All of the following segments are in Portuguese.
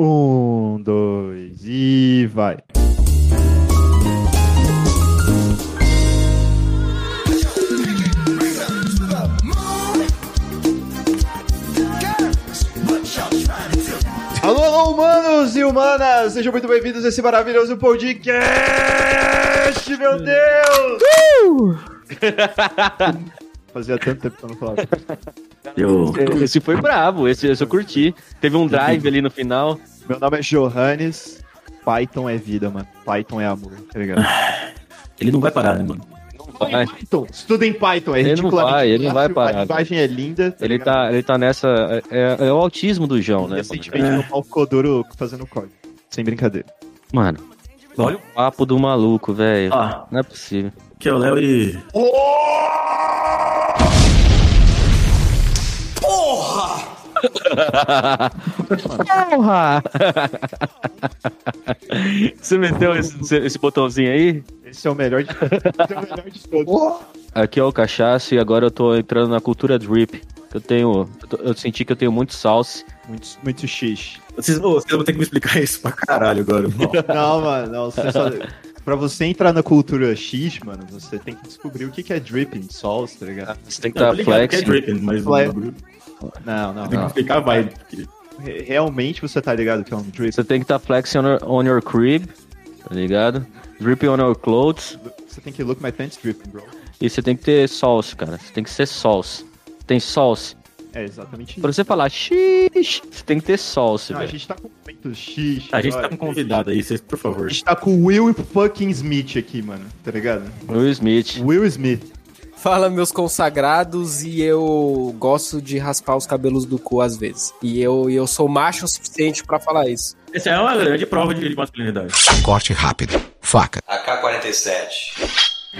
Um, dois e vai! Alô, alô, humanos e humanas! Sejam muito bem-vindos a esse maravilhoso podcast, meu Deus! Fazia tanto tempo que eu não falava. Esse foi bravo, esse eu curti. Teve um drive ali no final. Meu nome é Johannes. Python é vida, mano. Python é amor, tá ligado? Ele não vai parar, né, mano? Vai. Python. Estuda em Python, é ridiculamente fácil. Ele não vai parar. A linguagem é linda. Tá ele tá nessa... É o autismo do João, né? Recentemente no palco Coduro fazendo código. Sem brincadeira. Mano, olha o papo do maluco, velho. Ah, não é possível. Que é o Léo e... Porra! Porra! Você meteu esse botãozinho aí? Esse é o melhor de todos. Aqui é o cachaço e agora eu tô entrando na cultura drip. Eu senti que eu tenho muito salsa. Muito xixi. Vocês vão ter que me explicar isso pra caralho agora. Não, mano. Não, você só... Pra você entrar na cultura X, mano, você tem que descobrir o que é dripping, salsa, tá ligado? Você tem que estar flex. Que é dripping, mas não. Tem que explicar, vai. Porque... Realmente você tá ligado que é um drip. Você tem que estar flexing on your crib, tá ligado? Dripping on your clothes. Você tem que look my pants dripping, bro. E você tem que ter sauce, cara. Você tem que ser sauce. Tem sauce. É exatamente isso. Pra você falar xixi, você tem que ter sauce, velho. A gente tá com muito xixi. A gente tá com convidado aí, vocês, por favor. A gente tá com o Will fucking Smith aqui, mano. Tá ligado? Will Smith. Fala, meus consagrados, e eu gosto de raspar os cabelos do cu às vezes. E eu sou macho o suficiente pra falar isso. Essa é uma grande prova de masculinidade. Corte rápido. Faca. AK-47.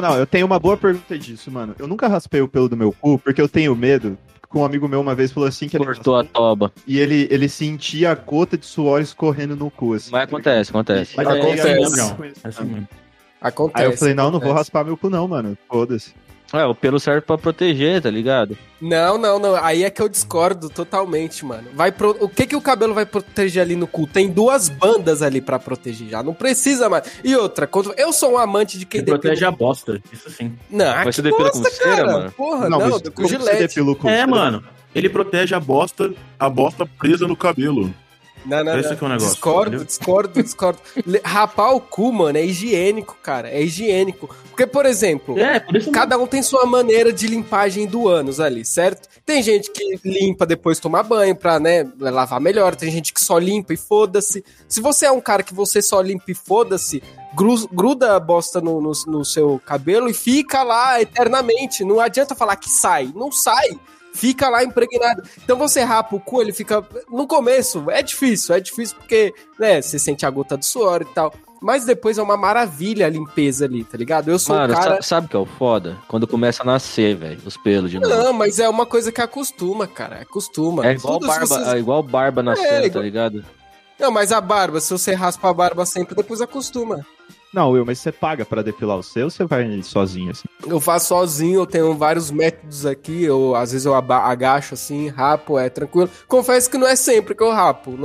Não, eu tenho uma boa pergunta disso, mano. Eu nunca raspei o pelo do meu cu porque eu tenho medo. Um amigo meu uma vez falou assim que ele cortou a toba. E ele sentia a gota de suor escorrendo no cu, assim. Mas acontece. Mas acontece. Aí eu falei, não vou raspar meu cu não, mano. Foda-se. É, o pelo serve pra proteger, tá ligado? Não. Aí é que eu discordo totalmente, mano. O que o cabelo vai proteger ali no cu? Tem duas bandas ali pra proteger já. Não precisa mais. E outra, eu sou um amante de quem depila... Protege a bosta, isso sim. Não, vai ser depila com cera, mano? Porra, não, com gilete. É, mano, ele protege a bosta presa no cabelo. Não. Esse aqui é um negócio, discordo. Rapar o cu, mano, é higiênico, cara. É higiênico. Porque, por exemplo, cada um tem sua maneira de limpagem do ânus ali, certo? Tem gente que limpa depois de tomar banho pra, né, lavar melhor. Tem gente que só limpa e foda-se. Se você é um cara que você só limpa e foda-se, gruda a bosta no seu cabelo e fica lá eternamente. Não adianta falar que sai. Não sai. Fica lá impregnado. Então você rapa o cu, ele fica... No começo é difícil porque, né, você sente a gota do suor e tal. Mas depois é uma maravilha a limpeza ali, tá ligado? Eu sou um cara... Sabe o que é o foda? Quando começa a nascer, velho, os pelos de novo. Não, mas é uma coisa que acostuma, cara. Acostuma. É igual barba nascendo, tá ligado? Não, mas a barba, se você raspa a barba sempre, depois acostuma. Não, Will, mas você paga pra depilar o seu ou você vai sozinho, assim? Eu faço sozinho, eu tenho vários métodos aqui, às vezes eu agacho assim, rapo, é tranquilo. Confesso que não é sempre que eu rapo,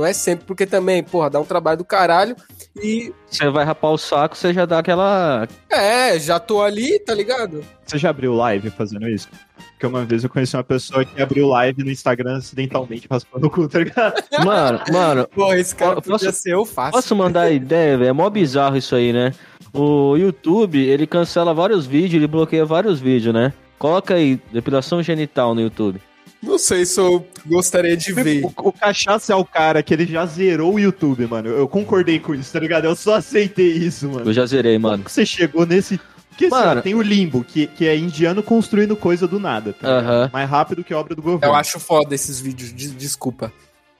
porque também, porra, dá um trabalho do caralho e... Você vai rapar o saco, você já dá aquela... É, já tô ali, tá ligado? Você já abriu live fazendo isso? Porque uma vez eu conheci uma pessoa que abriu live no Instagram acidentalmente raspando o cu, tá ligado? Mano... Pô, esse cara podia ser eu fácil. Posso mandar ideia, velho? É mó bizarro isso aí, né? O YouTube, ele cancela vários vídeos, ele bloqueia vários vídeos, né? Coloca aí, depilação genital no YouTube. Não sei se eu gostaria de ver. O Cachaça é o cara que ele já zerou o YouTube, mano. Eu concordei com isso, tá ligado? Eu só aceitei isso, mano. Eu já zerei, mano. Como que você chegou nesse... Porque, mano, assim, tem o limbo, que é indiano construindo coisa do nada, tá? Mais rápido que a obra do governo. Eu acho foda esses vídeos, desculpa.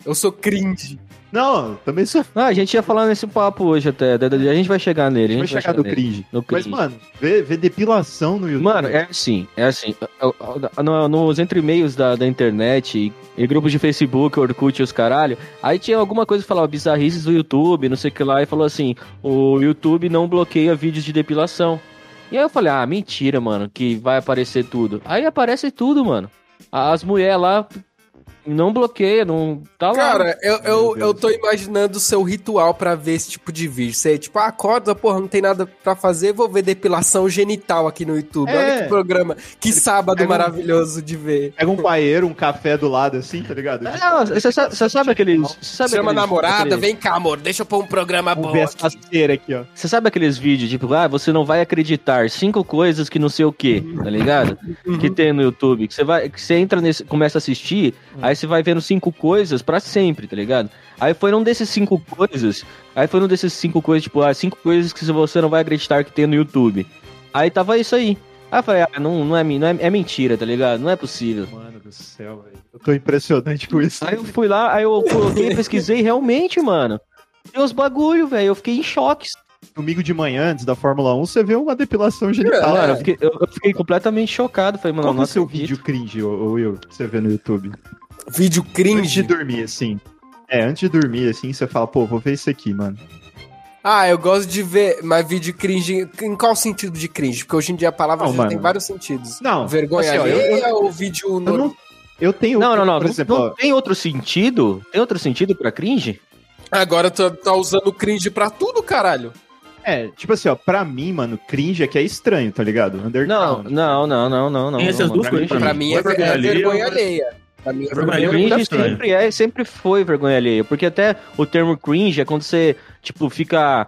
Eu sou cringe. Não, também sou. Ah, a gente ia falar nesse papo hoje até. A gente vai chegar nele. A gente vai chegar no cringe. Mas, mano, vê depilação no YouTube. Mano, é assim. É assim. Nos entre-meios da internet e grupos de Facebook, Orkut e os caralho, aí tinha alguma coisa que falava bizarrices do YouTube, não sei o que lá, e falou assim, o YouTube não bloqueia vídeos de depilação. E aí eu falei, ah, mentira, mano, que vai aparecer tudo. Aí aparece tudo, mano. As mulheres lá não bloqueiam, não tá lá. Cara, eu tô imaginando o seu ritual pra ver esse tipo de vídeo. Você, tipo, acorda, porra, não tem nada pra fazer, vou ver depilação genital aqui no YouTube. É. Olha que programa, que sábado maravilhoso de ver. Pega um paeiro, um café do lado, assim, tá ligado? Não, você sabe aqueles... Chama a namorada, vem cá, amor, deixa eu pôr um programa bom aqui, ó. Você sabe aqueles vídeos, tipo, ah, você não vai acreditar, 5 coisas que não sei o quê, tá ligado? Que tem no YouTube, que você entra nesse, começa a assistir, aí você vai vendo 5 coisas pra sempre, tá ligado? Aí foi um desses 5 coisas, tipo, 5 coisas que você não vai acreditar que tem no YouTube. Aí tava isso aí. Aí eu falei, não é mentira, tá ligado? Não é possível. Mano do céu, velho. Eu tô impressionante com isso. Aí eu fui lá, aí eu coloquei, pesquisei, realmente, mano. Tem uns bagulho, velho. Eu fiquei em choque. Domingo de manhã, antes da Fórmula 1, você vê uma depilação genital. Cara, eu fiquei completamente chocado. Falei, mano, nossa, seu vídeo cringe, Will, que você vê no YouTube? Vídeo cringe? Antes de dormir, assim. Antes de dormir, assim, você fala, pô, vou ver isso aqui, mano. Ah, eu gosto de ver, mas vídeo cringe... Em qual sentido de cringe? Porque hoje em dia a palavra tem vários sentidos. Não. Vergonha assim, alheia ou vídeo... Eu tenho... Não. Por exemplo, não tem outro sentido? Tem outro sentido pra cringe? Agora tá usando cringe pra tudo, caralho. É, tipo assim, ó, pra mim, mano, cringe é que é estranho, tá ligado? Underground. Não. Essas duas coisas pra mim é vergonha alheia. Cringe sempre foi vergonha alheia, porque até o termo cringe é quando você, tipo, fica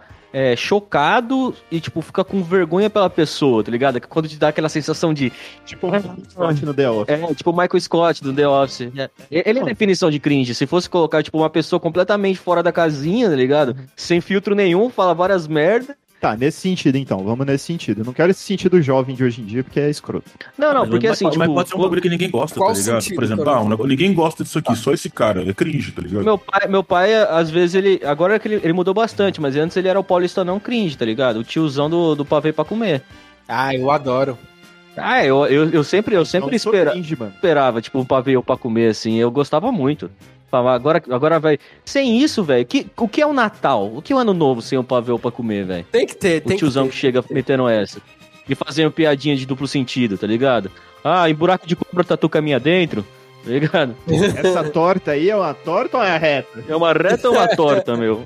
chocado e, tipo, fica com vergonha pela pessoa, tá ligado? Quando te dá aquela sensação de... Tipo o Michael Scott no The Office. Tipo o Michael Scott do The Office. Ele é a definição de cringe. Se fosse colocar, tipo, uma pessoa completamente fora da casinha, tá ligado? Sem filtro nenhum, fala várias merdas. Tá, nesse sentido, então. Vamos nesse sentido. Eu não quero esse sentido jovem de hoje em dia, porque é escroto. Não, porque assim, tipo... Mas pode ser um bagulho que ninguém gosta, tá ligado? Sentido, por exemplo, ninguém gosta disso aqui, só esse cara. É cringe, tá ligado? Meu pai às vezes, ele... Agora é que ele mudou bastante, mas antes ele era o paulistanão cringe, tá ligado? O tiozão do pavê pra comer. Ah, eu adoro. Ah, eu sempre esperava, tipo, um pavê ou pra comer, assim. Eu gostava muito. Agora vai... Sem isso, velho, o que é o Natal? O que é o Ano Novo sem o pavê pra comer, velho? Tem que ter, tem que ter. O tiozão que chega metendo essa. E fazendo piadinha de duplo sentido, tá ligado? Ah, em buraco de cobra tatu caminha dentro, tá ligado? Essa torta aí é uma torta ou é uma reta? É uma reta ou uma torta, meu?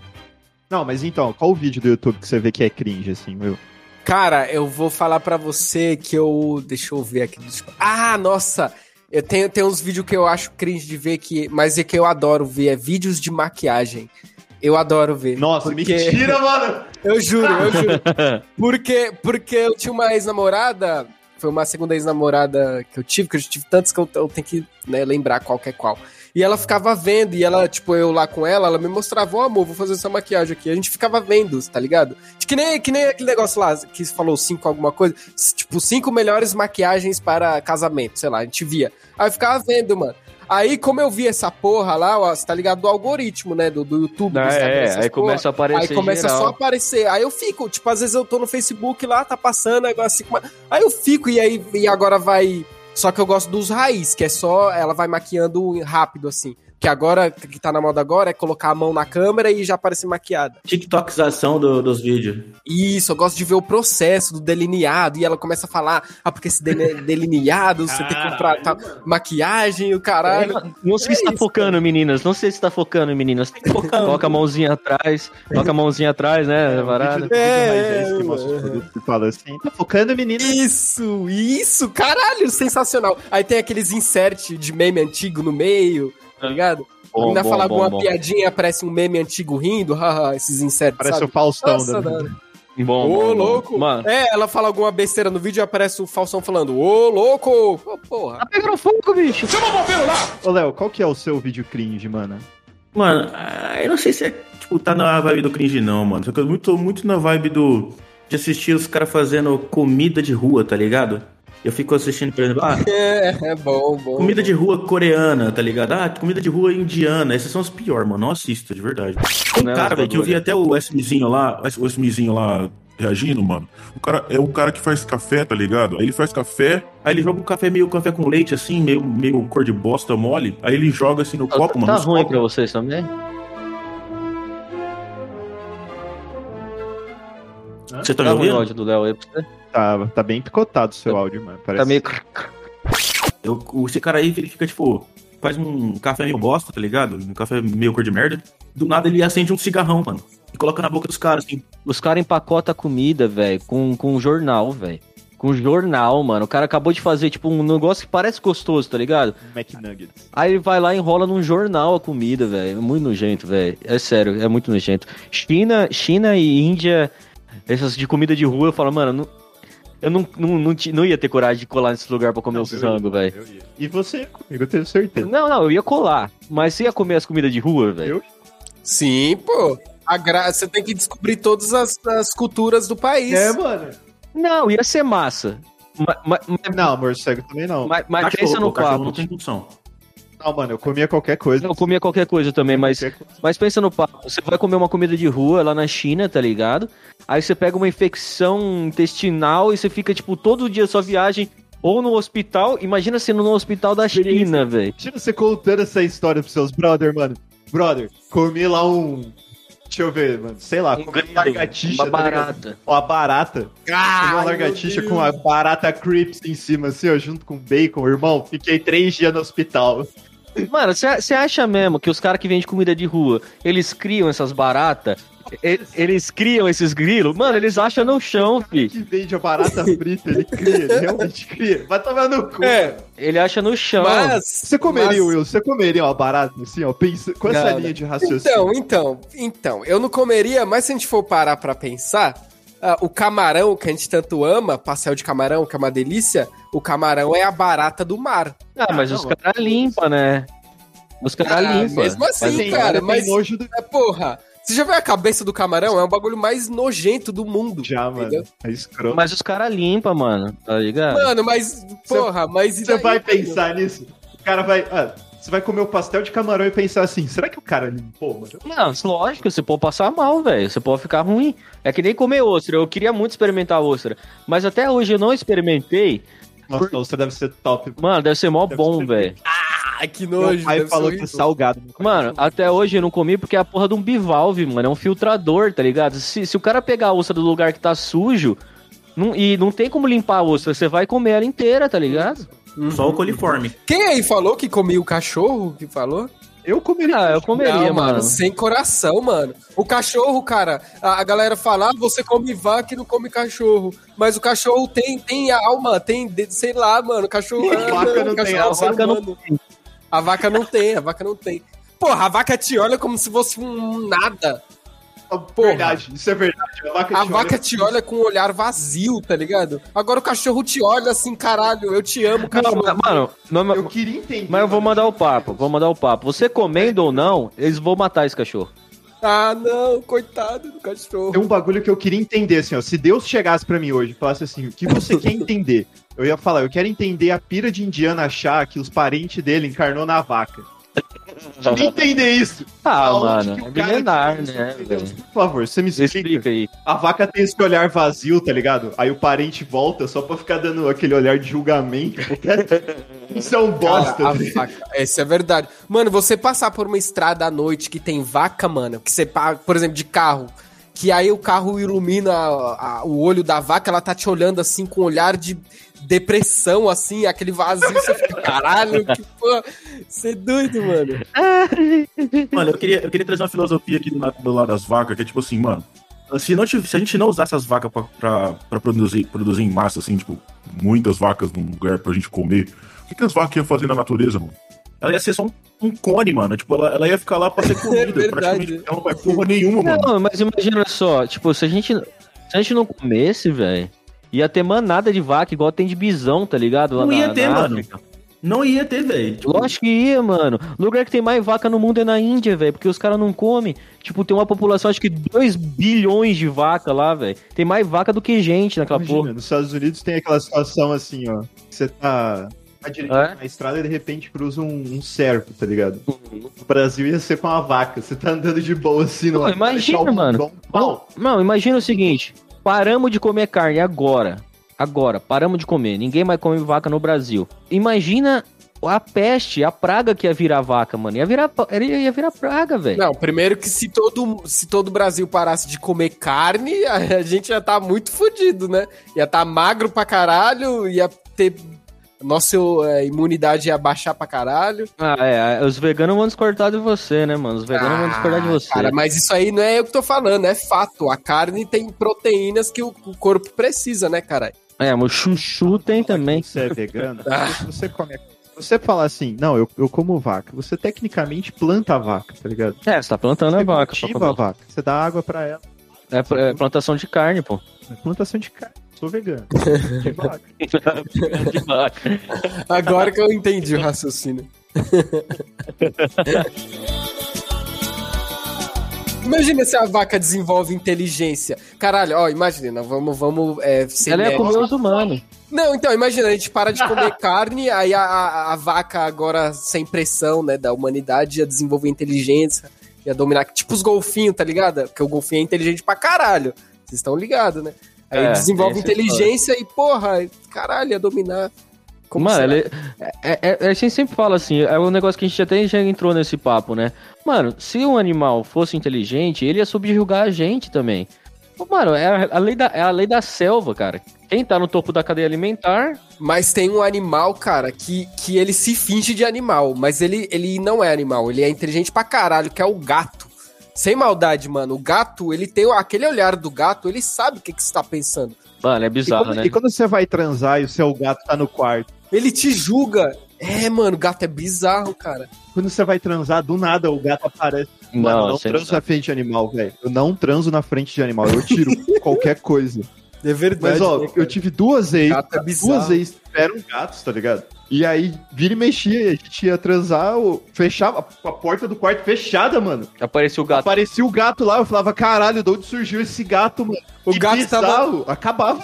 Não, mas então, qual o vídeo do YouTube que você vê que é cringe, assim, meu? Cara, eu vou falar pra você que eu... Deixa eu ver aqui. Ah, nossa... Eu tenho uns vídeos que eu acho cringe de ver, mas é que eu adoro ver. É vídeos de maquiagem. Eu adoro ver. Nossa, porque... mentira, mano! Eu juro. Porque eu tinha uma ex-namorada... Foi uma segunda ex-namorada que eu tive tantos que eu tenho que, né, lembrar qual que é qual. E ela ficava vendo, e ela, tipo, eu lá com ela me mostrava, ô, amor, vou fazer essa maquiagem aqui. A gente ficava vendo, tá ligado? Que nem aquele negócio lá, que falou 5 alguma coisa, tipo, 5 melhores maquiagens para casamento, sei lá, a gente via. Aí eu ficava vendo, mano. Aí, como eu vi essa porra lá, ó, você tá ligado? Do algoritmo, né? Do YouTube. Não, do Instagram, aí começa a aparecer. Aí começa geral. Só a aparecer. Aí eu fico, tipo, às vezes eu tô no Facebook lá, tá passando, assim, aí eu fico, e agora vai... Só que eu gosto dos raiz, que é só... Ela vai maquiando rápido, assim. Que agora, que tá na moda agora, é colocar a mão na câmera e já aparecer maquiada. TikTokização dos vídeos. Isso, eu gosto de ver o processo do delineado, e ela começa a falar, porque esse delineado, você tem que comprar maquiagem, o caralho. Não sei se tá focando, meninas. Tem que focar. Coloca a mãozinha atrás, né? Varada. Que mostra os produtos que fala assim. Tá focando, meninas. Isso, caralho, sensacional. Aí tem aqueles insert de meme antigo no meio, tá ligado? Ainda fala alguma piadinha, aparece um meme antigo rindo, haha, esses insetos, parece, sabe? O Faustão. Nossa, bom, louco. Mano. Ela fala alguma besteira no vídeo e aparece o Faustão falando, ô, louco! Ô, porra. Tá pegando fogo, bicho! Chama o bombeiro lá! Ô, Léo, qual que é o seu vídeo cringe, mano? Mano, eu não sei se é, tipo, tá na vibe do cringe, não, mano. Só que eu tô muito na vibe de assistir os caras fazendo comida de rua, tá ligado? Eu fico assistindo, por exemplo, bom. Comida de rua coreana, tá ligado? Ah, comida de rua indiana. Esses são os piores, mano. Não assisto, de verdade. Um cara, velho, que eu vi até o SMzinho lá reagindo, mano. O cara é o cara que faz café, tá ligado? Aí ele faz café, aí ele joga um café meio café com leite, assim, meio cor de bosta mole. Aí ele joga assim no copo, mano. Tá ruim pra vocês também? Você tá ouvindo o áudio do Léo aí pra você? Tá bem picotado o seu áudio, mano. Parece. Tá meio... Esse cara aí, ele fica, tipo... Faz um café meio bosta, tá ligado? Um café meio cor de merda. Do nada, ele acende um cigarrão, mano. E coloca na boca dos caras, assim. Os caras empacotam a comida, velho, com jornal, velho. Com jornal, mano. O cara acabou de fazer, tipo, um negócio que parece gostoso, tá ligado? McNuggets. Aí ele vai lá e enrola num jornal a comida, velho. É muito nojento, velho. É sério, é muito nojento. China e Índia... Essas de comida de rua, eu falo, mano, eu não ia ter coragem de colar nesse lugar pra comer o rango, velho. E você, eu tenho certeza. Não, eu ia colar, mas você ia comer as comidas de rua, velho? Sim, pô. Você tem que descobrir todas as culturas do país. É, mano. Não, ia ser massa. Não, morcego também não. Mas pensa no papo. Não tem função. Não, mano, eu comia qualquer coisa. Não, eu comia qualquer coisa também, mas pensa no papo. Você vai comer uma comida de rua lá na China, tá ligado? Aí você pega uma infecção intestinal e você fica, tipo, todo dia sua viagem ou no hospital. Imagina sendo no hospital da China, velho. Imagina você contando essa história pros seus brother, mano. Brother, comi lá um... Deixa eu ver, mano. Sei lá, comi uma lagartixa. Uma barata. Né? Uma barata. Ah, uma lagartixa com uma barata Crips em cima, assim, ó, junto com bacon, irmão. Fiquei 3 dias no hospital. Mano, você acha mesmo que os caras que vendem comida de rua, eles criam essas baratas? Eles criam esses grilos? Mano, eles acham no chão, filho. Que vende a barata frita, ele cria, ele realmente cria. Vai tomar no cu. É, ele acha no chão. Mas, Will, você comeria uma barata assim, ó, com essa linha de raciocínio? Então, eu não comeria, mas se a gente for parar pra pensar, o camarão que a gente tanto ama, pastel de camarão, que é uma delícia, o camarão é a barata do mar. Ah, mas os caras limpam, né? Os caras limpam. Mesmo assim, mas, cara, mas... Nojo do... Porra... Você já viu a cabeça do camarão? É o bagulho mais nojento do mundo. Já, entendeu? Mano. É escroto. Mas os caras limpam, mano. Tá ligado? Mano, mas... Porra, mas... Você vai pensar nisso? O cara vai... você vai comer o pastel de camarão e pensar assim, será que o cara limpou, mano? Não, lógico, você pode passar mal, velho. Você pode ficar ruim. É que nem comer ostra. Eu queria muito experimentar ostra. Mas até hoje eu não experimentei. Nossa, ostra deve ser top. Mano, deve ser mó bom, velho. Que nojo. Meu pai falou que é salgado. Mano, até hoje eu não comi porque é a porra de um bivalve, mano. É um filtrador, tá ligado? Se o cara pegar a ostra do lugar que tá sujo, não tem como limpar a ostra, você vai comer ela inteira, tá ligado? Só o coliforme. Quem aí falou que comia o cachorro? Que falou? Eu comeria. Ah, eu comeria, não, mano. Sem coração, mano. O cachorro, cara, a galera fala, você come vaca e não come cachorro. Mas o cachorro tem alma, tem, sei lá, mano. O cachorro não tem alma. A vaca não tem. Porra, a vaca te olha como se fosse um nada. Porra. Verdade, isso é verdade. A vaca te olha com um olhar vazio, tá ligado? Agora o cachorro te olha assim, caralho, eu te amo, cachorro. Mano, eu queria entender. Mas eu vou mandar o papo, Você comendo ou não, eles vão matar esse cachorro. Ah, não, coitado do cachorro. É um bagulho que eu queria entender, assim, ó. Se Deus chegasse pra mim hoje e falasse assim, o que você quer entender? Eu ia falar, eu quero entender a pira de indiana achar que os parentes dele encarnou na vaca. Eu queria entender isso. Mano, é milenar, né? Deus, por favor, você me explica aí. A vaca tem esse olhar vazio, tá ligado? Aí o parente volta só pra ficar dando aquele olhar de julgamento. Isso é um bosta. Essa é verdade. Mano, você passar por uma estrada à noite que tem vaca, mano, que você, por exemplo, de carro, que aí o carro ilumina o olho da vaca, ela tá te olhando assim com um olhar de depressão, assim, aquele vazio, você fica, caralho, que porra, você é doido, mano. Mano, eu queria trazer uma filosofia aqui do lado das vacas, que é tipo assim, mano, se a gente não usasse as vacas pra produzir em massa, assim, tipo, muitas vacas num lugar pra gente comer, o que as vacas iam fazer na natureza, mano? Ela ia ser só um cone, mano. Tipo, ela ia ficar lá pra ser comida. É praticamente ela não vai porra nenhuma, mano. Não, mas imagina só, tipo, se a gente não comesse, velho, ia ter manada de vaca, igual tem de bisão, tá ligado? Lá não ia ter, mano. Não ia ter, velho. Tipo... Lógico que ia, mano. O lugar que tem mais vaca no mundo é na Índia, velho. Porque os caras não comem. Tipo, tem uma população, acho que 2 bilhões de vaca lá, velho. Tem mais vaca do que gente naquela porra. Nos Estados Unidos tem aquela situação assim, ó. Você tá direito na estrada e de repente cruza um cervo, tá ligado? O Brasil ia ser com uma vaca. Você tá andando de boa assim, não. Imagina, mano. Não, imagina o seguinte. Paramos de comer carne agora. Agora, paramos de comer. Ninguém mais come vaca no Brasil. Imagina a peste, a praga que ia virar vaca, mano. Ia virar praga, velho. Não, primeiro que se todo o Brasil parasse de comer carne, a gente ia tá muito fodido, né? Ia tá magro pra caralho, ia ter... Nossa imunidade ia baixar pra caralho. Os veganos vão discordar de você, né, mano? Os veganos vão discordar de você. Cara, mas isso aí não é eu que tô falando, é fato. A carne tem proteínas que o corpo precisa, né, caralho? Mas o chuchu tem também. Você é vegano? Você fala assim, não, eu como vaca. Você tecnicamente planta a vaca, tá ligado? Você tá plantando a vaca. Você cultiva a vaca, você dá água pra ela. É plantação de carne, pô. É plantação de carne. Sou vegano. De vaca. De vaca. Agora que eu entendi o raciocínio. Imagina se a vaca desenvolve inteligência. Caralho, ó, imagina, vamos ser ela médico. Ia comer os humanos. Não, então, imagina, a gente para de comer carne, aí a vaca agora sem pressão, né, da humanidade ia desenvolver inteligência, ia dominar, tipo os golfinhos, tá ligado? Porque o golfinho é inteligente pra caralho. Vocês estão ligados, né? Aí desenvolve inteligência e, porra, caralho, ia dominar. Como mano, a gente sempre fala assim, é um negócio que a gente até já entrou nesse papo, né? Mano, se um animal fosse inteligente, ele ia subjugar a gente também. Mano, é a lei da selva, cara. Quem tá no topo da cadeia alimentar... Mas tem um animal, cara, que ele se finge de animal, mas ele não é animal, ele é inteligente pra caralho, que é o gato. Sem maldade, mano. O gato, ele tem aquele olhar do gato, ele sabe o que você tá pensando. Mano, é bizarro, né? E quando você vai transar e o seu gato tá no quarto? Ele te julga. É, mano, o gato é bizarro, cara. Quando você vai transar, do nada o gato aparece. Mano, não, eu não transo na frente de animal, velho. Eu não transo na frente de animal. Eu tiro qualquer coisa. É verdade. Mas, ó, né, eu tive duas vezes. Gato é bizarro. Duas vezes eram gatos, tá ligado? E aí, vira e mexia, a gente ia transar, fechava a porta do quarto fechada, mano. Aparecia o gato. Aparecia o gato lá, eu falava, caralho, de onde surgiu esse gato, mano? O gato tava... Acabava.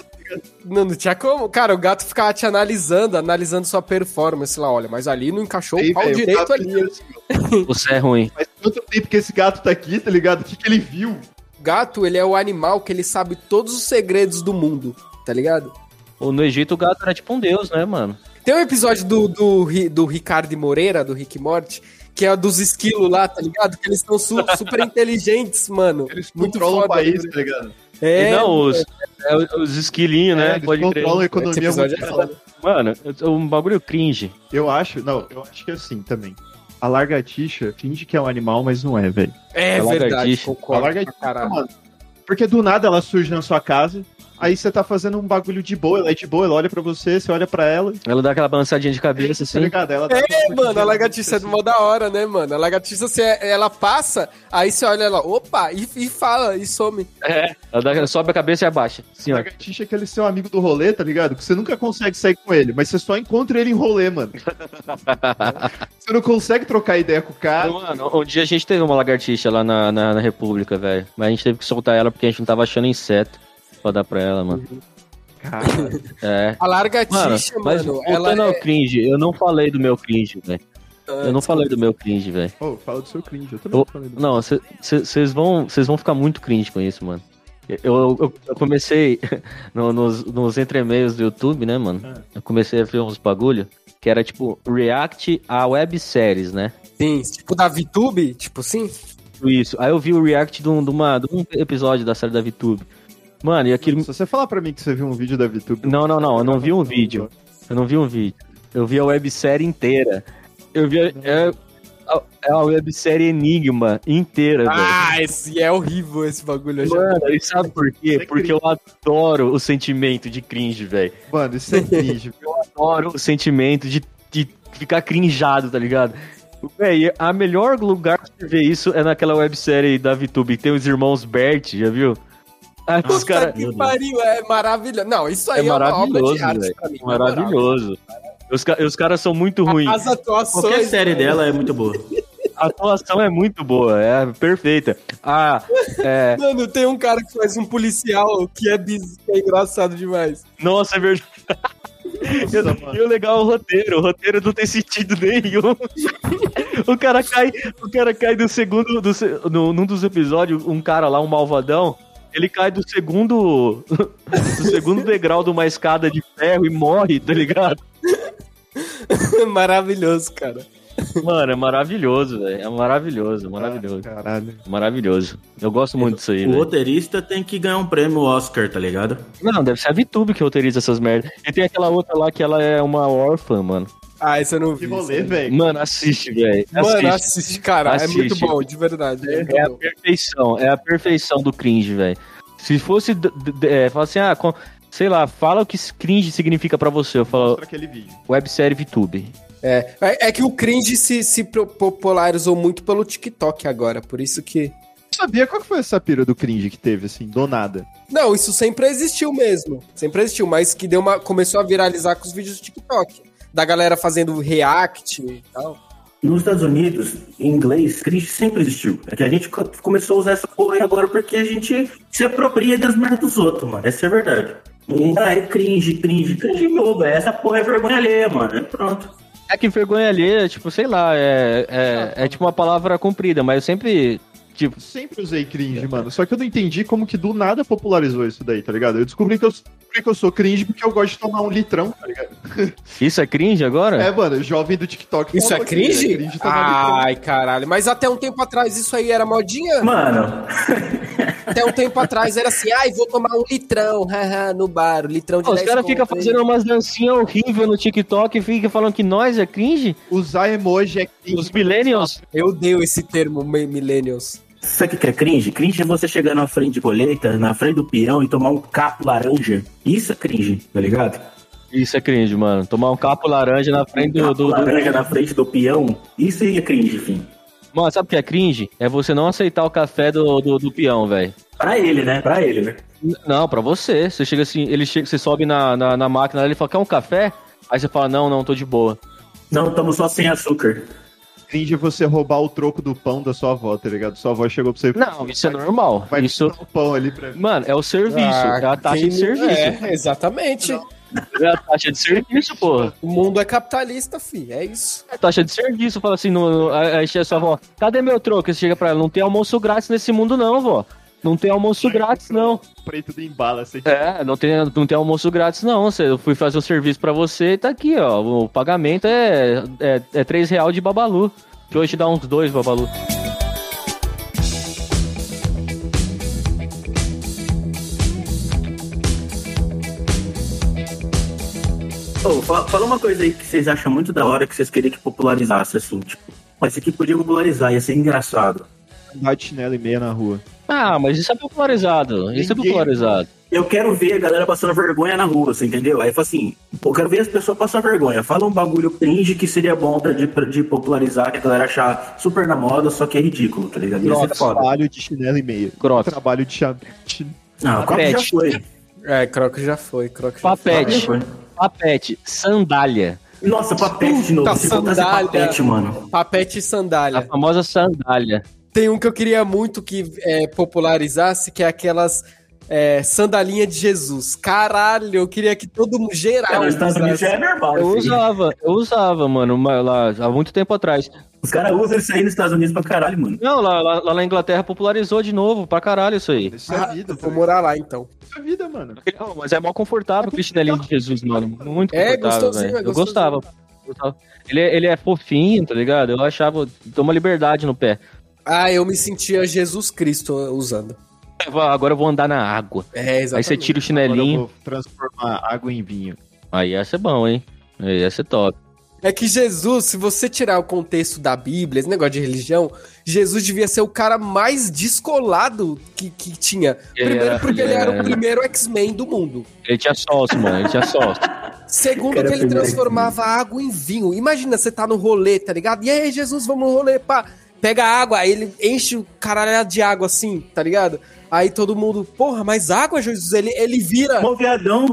Não tinha como. Cara, o gato ficava te analisando sua performance lá, olha, mas ali não encaixou o pau direito ali. Assim, você é ruim. Mas quanto tempo que esse gato tá aqui, tá ligado? O que que ele viu? O gato, ele é o animal que ele sabe todos os segredos do mundo, tá ligado? No Egito, o gato era tipo um deus, né, mano? Tem um episódio do Ricardo Moreira, do Rick and Morty, que é dos esquilos lá, tá ligado? Que eles são super inteligentes, mano. Eles controlam o país, tá ligado? É, não, os esquilinhos, né? Eles controlam a economia mundial. Mano, um bagulho cringe. Eu acho que é assim também. A lagartixa finge que é um animal, mas não é, velho. É verdade, concordo. A lagartixa, mano. Porque do nada ela surge na sua casa... Aí você tá fazendo um bagulho de boa, ela é de boa, ela olha pra você, você olha pra ela. Ela dá aquela balançadinha de cabeça, assim. Tá ligado? Ela mano, a lagartixa é mó da hora, né, mano? A lagartixa, ela passa, aí você olha ela, opa, e fala, e some. Ela sobe a cabeça e abaixa. Sim, a lagartixa é aquele seu amigo do rolê, tá ligado? Que você nunca consegue sair com ele, mas você só encontra ele em rolê, mano. Você não consegue trocar ideia com o cara. Mano, um dia a gente teve uma lagartixa lá na República, velho. Mas a gente teve que soltar ela porque a gente não tava achando inseto. Pra dar pra ela, mano. Cara. A lagartixa, mano. Mas voltando ao cringe, eu não falei do meu cringe, velho. Eu não falei do meu cringe, velho. Ô, fala do seu cringe, eu também falei do meu. Não, vocês vão ficar muito cringe com isso, mano. Eu comecei nos entremeios do YouTube, né, mano? Eu comecei a ver uns bagulho que era tipo react a webséries, né? Sim, tipo da VTube, tipo assim? Isso. Aí eu vi o react de um episódio da série da VTube. Mano, e aquilo... Se você falar pra mim que você viu um vídeo da VTube... Não, eu não vi um vídeo. Eu vi a websérie inteira. Eu vi a websérie Enigma inteira, velho. Esse é horrível esse bagulho. Mano, e sabe por quê? Porque eu adoro o sentimento de cringe, velho. Mano, isso é cringe. Eu adoro o sentimento de ficar crinjado, tá ligado? Véi, a melhor lugar pra você ver isso é naquela websérie da VTube. Tem os irmãos Bert, já viu? Ah, puta que pariu, é maravilhoso. Não, isso aí é uma obra de arte pra mim. Maravilhoso. Os caras são muito ruins. As atuações... Qualquer série dela é muito boa. A atuação é muito boa, é perfeita. Mano, tem um cara que faz um policial que é engraçado demais. Nossa, é verdade. Nossa, e o legal é o roteiro não tem sentido nenhum. O cara cai do segundo. Num dos episódios, um cara lá, um malvadão, ele cai do segundo degrau de uma escada de ferro e morre, tá ligado? Maravilhoso, cara. Mano, é maravilhoso, velho. É maravilhoso, maravilhoso. Ah, caralho. Maravilhoso. Eu gosto muito disso aí, velho. O roteirista tem que ganhar um prêmio Oscar, tá ligado? Não, deve ser a VTube que roteiriza essas merdas. E tem aquela outra lá que ela é uma órfã, mano. Ah, isso eu não vi. Que rolê, velho. Mano, assiste, velho. Mano, assiste, cara. Assiste. É muito bom, de verdade. É a perfeição. É a perfeição do cringe, velho. Se fosse... fala assim, sei lá, fala o que cringe significa pra você. Eu falo... Mostra aquele vídeo. Websérie VTube. É que o cringe se popularizou muito pelo TikTok agora, por isso que... Eu sabia qual que foi essa pira do cringe que teve, assim, do nada. Não, isso sempre existiu mesmo, mas que deu uma... começou a viralizar com os vídeos do TikTok, da galera fazendo react e tal. Nos Estados Unidos, em inglês, cringe sempre existiu. É que a gente começou a usar essa porra agora porque a gente se apropria das merdas dos outros, mano, essa é a verdade. É cringe novo, essa porra é vergonha alheia, mano, pronto. É que vergonha alheia, tipo, sei lá, é tipo uma palavra comprida, mas eu sempre, tipo... Sempre usei cringe, mano, só que eu não entendi como que do nada popularizou isso daí, tá ligado? Eu descobri que eu sou cringe porque eu gosto de tomar um litrão, tá ligado? Isso é cringe agora? É, mano, jovem do TikTok... Isso é cringe? É cringe tomar litrão. Caralho, mas até um tempo atrás isso aí era modinha? Mano... Até um tempo atrás era assim, vou tomar um litrão no bar, um litrão de 10 Os caras ficam fazendo umas dancinhas horríveis no TikTok e ficam falando que nós é cringe. Usar emoji é cringe. Os millennials. Eu odeio esse termo, millennials. Sabe o que é cringe? Cringe é você chegar na frente de colheita, na frente do peão e tomar um capo laranja. Isso é cringe, tá ligado? Isso é cringe, mano. Tomar um capo laranja na frente do laranja na frente do peão, isso aí é cringe, enfim. Mano, sabe o que é cringe? É você não aceitar o café do peão, velho. Pra ele, né? Não, pra você. Você chega assim, você sobe na máquina, ele fala, quer um café? Aí você fala, não, tô de boa. Não, tamo só sem açúcar. Cringe é você roubar o troco do pão da sua avó, tá ligado? Sua avó chegou pra você... Não, isso é normal. Vai comprar o pão ali pra mim. Mano, é o serviço, é a taxa de serviço. É, exatamente. Não. É a taxa de serviço, porra. O mundo é capitalista, fi, é isso. É taxa de serviço, fala assim, aí chega sua avó, cadê meu troco? Você chega pra ela, não tem almoço grátis nesse mundo não, vó. Não tem almoço grátis, não. Preto de embala, assim. Não tem almoço grátis, não. Eu fui fazer um serviço pra você e tá aqui, ó. O pagamento é R$3 de babalu. Que hoje dá uns 2 babalu. Fala uma coisa aí que vocês acham muito da hora que vocês queriam que popularizasse, assim, tipo, mas isso aqui podia popularizar, ia ser engraçado. Andar de chinelo e meia na rua. Ah, mas isso é popularizado, isso Ninguém. É popularizado. Eu quero ver a galera passando vergonha na rua, você entendeu? Aí eu falo assim, eu quero ver as pessoas passar vergonha. Fala um bagulho cringe que seria bom de popularizar, que a galera achar super na moda, só que é ridículo, tá ligado? Grosso, trabalho de chinelo e meia. Grosso. Trabalho de chapete. Não, croque já foi. É, croque já foi. Papete. Já foi. Papete, sandália. Nossa, papete de novo. Sandália. Papete, mano. Papete e sandália. A famosa sandália. Tem um que eu queria muito que popularizasse, que é aquelas sandalinha de Jesus. Caralho, eu queria que todo mundo geral. Nos Estados Unidos é normal. Eu usava, mano, lá há muito tempo atrás. Os caras usam isso aí nos Estados Unidos pra caralho, mano. Não, lá na Inglaterra popularizou de novo pra caralho isso aí. Isso é vida. Vou morar lá, então. Isso é vida, mano. Não, mas é mal confortável o chinelinho de Jesus, mano. Muito confortável, gostosinho, véio. É gostosinho. Eu gostava. Ele é fofinho, tá ligado? Eu achava... Toma liberdade no pé. Ah, eu me sentia Jesus Cristo usando. Agora eu vou andar na água. É, exatamente. Aí você tira o chinelinho. Agora eu vou transformar água em vinho. Aí ia ser bom, hein? Aí ia ser top. É que Jesus, se você tirar o contexto da Bíblia, esse negócio de religião, Jesus devia ser o cara mais descolado que tinha. Primeiro porque ele era o primeiro X-Men do mundo. Ele tinha sócio, mano, Segundo que ele transformava água em vinho. Imagina, você tá no rolê, tá ligado? E aí, Jesus, vamos no rolê, pá. Pega a água, aí ele enche o caralho de água assim, tá ligado? Aí todo mundo, porra, mas água, Jesus, ele vira... Moviadão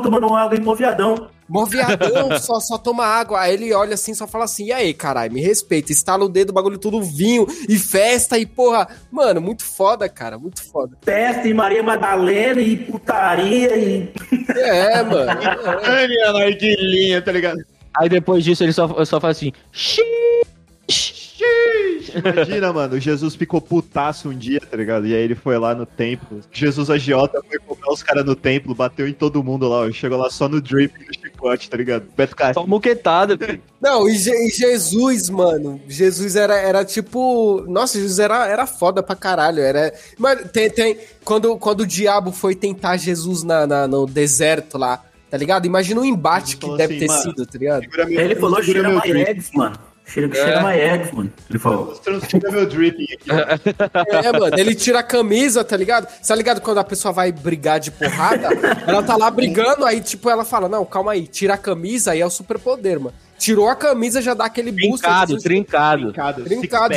tomando água em moviadão. Mó viadão, só toma água. Aí ele olha assim, só fala assim, e aí, caralho, me respeita. Estala o dedo, bagulho tudo vinho e festa e porra. Mano, muito foda, cara, muito foda. Festa e Maria Madalena e putaria e... É, mano. Ai, que linha, tá ligado? Aí depois disso ele só fala assim, imagina, mano, Jesus ficou putaço um dia, tá ligado? E aí ele foi lá no templo. Jesus agiota foi comprar os caras no templo, bateu em todo mundo lá, ó. Chegou lá só no drip e no chicote, tá ligado? Beto Carreiro. Só moquetada, filho. Não, e Jesus, mano, Jesus era tipo... Nossa, Jesus era foda pra caralho. Era... Mas tem... Quando o diabo foi tentar Jesus no deserto lá, tá ligado? Imagina o embate que deve ter sido, tá ligado? Ele falou, cheira mais eggs, mano. Cheira mais eggs, mano. Ele falou. Transfira meu dripping aqui. É, mano. Ele tira a camisa, tá ligado? Você tá ligado quando a pessoa vai brigar de porrada? Ela tá lá brigando, aí tipo, ela fala, não, calma aí. Tira a camisa, aí é o superpoder, mano. Tirou a camisa, já dá aquele boost. Trincado.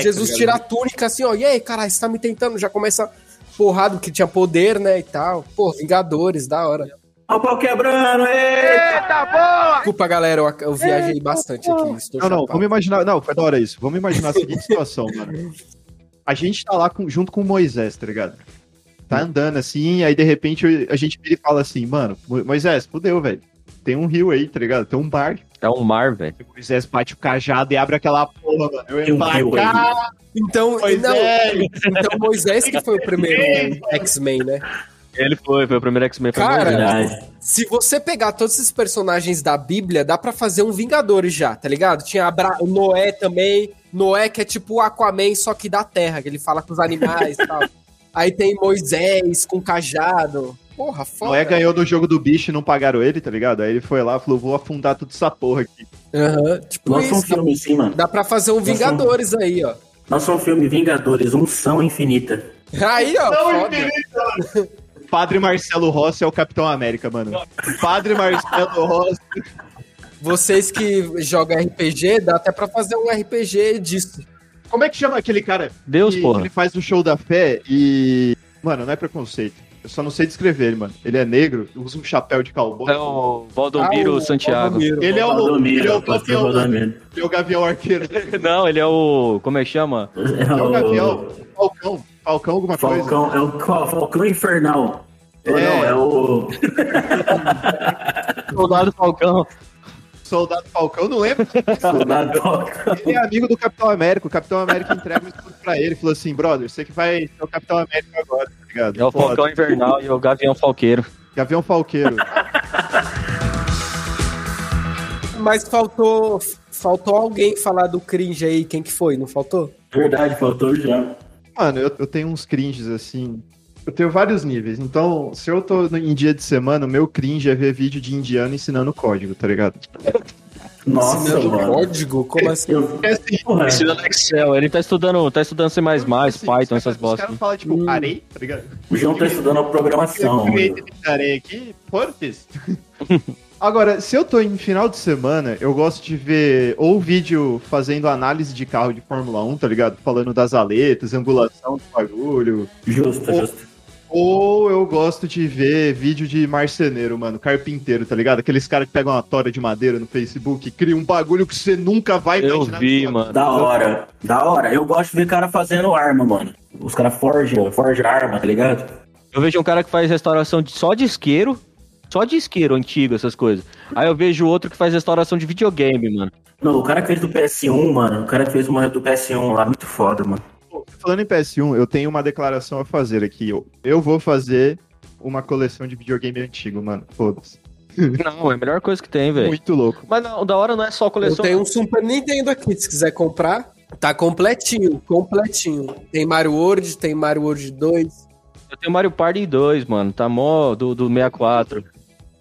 Jesus tira a túnica assim, ó. E aí, caralho, você tá me tentando? Já começa porrada, que tinha poder, né, e tal. Pô, Vingadores, da hora. Olha o pau quebrando, eita boa! Desculpa, galera, eu viajei bastante aqui. Não, vamos imaginar... Não, foi da hora isso. Vamos imaginar a seguinte situação, mano. A gente tá lá junto com o Moisés, tá ligado? Tá andando assim, aí de repente a gente vira e fala assim, mano, Moisés, fudeu, velho. Tem um rio aí, tá ligado? Tem um bar. Tá um mar, velho. O Moisés bate o cajado e abre aquela porra, mano. Eu embarcar! Então, Moisés que foi o primeiro X-Men, né? Ele foi o primeiro X-Men. Cara, se você pegar todos esses personagens da Bíblia, dá pra fazer um Vingadores já, tá ligado? Tinha Noé também. Noé que é tipo o Aquaman, só que da Terra, que ele fala com os animais e tal. Aí tem Moisés com cajado. Porra, foda. Noé ganhou do jogo do bicho e não pagaram ele, tá ligado? Aí ele foi lá e falou, vou afundar tudo essa porra aqui. Tipo, nossa, isso, um filme, sim, mano. Dá pra fazer um Vingadores aí, ó. Nossa, um filme Vingadores, unção infinita. Aí, ó, foda. Infinita. Padre Marcelo Rossi é o Capitão América, mano. Padre Marcelo Rossi. Vocês que jogam RPG, dá até pra fazer um RPG disso. Como é que chama aquele cara? Deus, porra. Ele faz o show da fé e... Mano, não é preconceito. Eu só não sei descrever ele, mano. Ele é negro, usa um chapéu de cowboy. É o Valdemiro Santiago. Valdemiro. Ele é o Gavião Arqueiro. Não, ele é o... Como é que chama? É o Gavião. Falcão. Falcão alguma coisa? Falcão, é o Falcão Infernal. É o... Soldado Falcão. Soldado Falcão, não lembro. Soldado Falcão. Ele é amigo do Capitão América. O Capitão América entrega um escudo pra ele e falou assim, brother, você que vai ser o Capitão América agora, tá ligado? É o Falcão Infernal e o Gavião Falqueiro. Gavião Falqueiro. Mas faltou alguém falar do cringe aí. Quem que foi? Não faltou? Verdade, faltou já. Mano, eu tenho uns cringes, assim... Eu tenho vários níveis. Então, se eu tô em dia de semana, o meu cringe é ver vídeo de indiano ensinando código, tá ligado? Nossa, ensinando código? Como assim? Ensinando Excel. Ele tá estudando C++, Python, essas bostas. Os caras falam, tipo, arei, tá ligado? O João tá estudando a programação. Eu arei aqui, portes. Agora, se eu tô em final de semana, eu gosto de ver ou vídeo fazendo análise de carro de Fórmula 1, tá ligado? Falando das aletas, angulação do bagulho. Justo. Ou eu gosto de ver vídeo de marceneiro, mano, carpinteiro, tá ligado? Aqueles caras que pegam uma tora de madeira no Facebook e criam um bagulho que você nunca vai imaginar. Eu vi, mano. Da hora. Eu gosto de ver cara fazendo arma, mano. Os caras forjam arma, tá ligado? Eu vejo um cara que faz restauração só de isqueiro. Só de isqueiro antigo, essas coisas. Aí eu vejo outro que faz restauração de videogame, mano. Não, o cara que fez do PS1, mano. O cara que fez uma do PS1 lá, muito foda, mano. Falando em PS1, eu tenho uma declaração a fazer aqui. Eu vou fazer uma coleção de videogame antigo, mano. Foda-se. Não, é a melhor coisa que tem, velho. Muito louco. Mas não, da hora não é só coleção. Eu tenho um Super Nintendo aqui, se quiser comprar. Tá completinho. Tem Mario World, tem Mario World 2. Eu tenho Mario Party 2, mano. Tá mó do 64.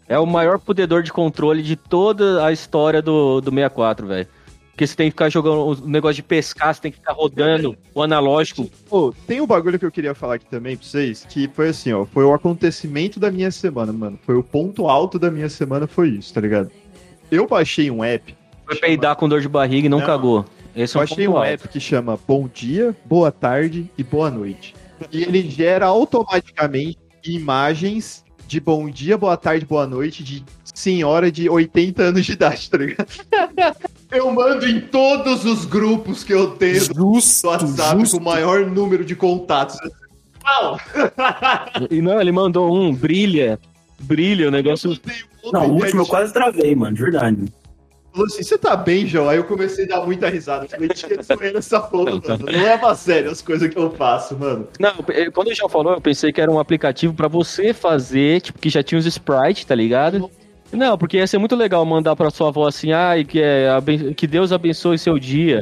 É o maior pudedor de controle de toda a história do 64, velho. Porque você tem que ficar jogando o negócio de pescar, você tem que ficar rodando o analógico. Pô, tem um bagulho que eu queria falar aqui também pra vocês, que foi assim, ó. Foi o acontecimento da minha semana, mano. Foi o ponto alto da minha semana, foi isso, tá ligado? Eu baixei um app... Foi peidar com dor de barriga e não cagou. Esse é o ponto alto. Eu baixei um app que chama Bom Dia, Boa Tarde e Boa Noite. E ele gera automaticamente imagens... de bom dia, boa tarde, boa noite, de senhora de 80 anos de idade, tá ligado? Eu mando em todos os grupos que eu tenho do WhatsApp com o maior número de contatos. Não. E não, ele mandou um, brilha o negócio. Não, o último eu quase travei, mano, de verdade. Falou assim, você tá bem, João? Aí eu comecei a dar muita risada. Falei, tira essa porra, mano. Não leva a sério as coisas que eu faço, mano. Não, quando o João falou, eu pensei que era um aplicativo pra você fazer, tipo, que já tinha os sprites, tá ligado? Não, porque ia ser muito legal mandar pra sua avó assim, ai, que Deus abençoe seu dia,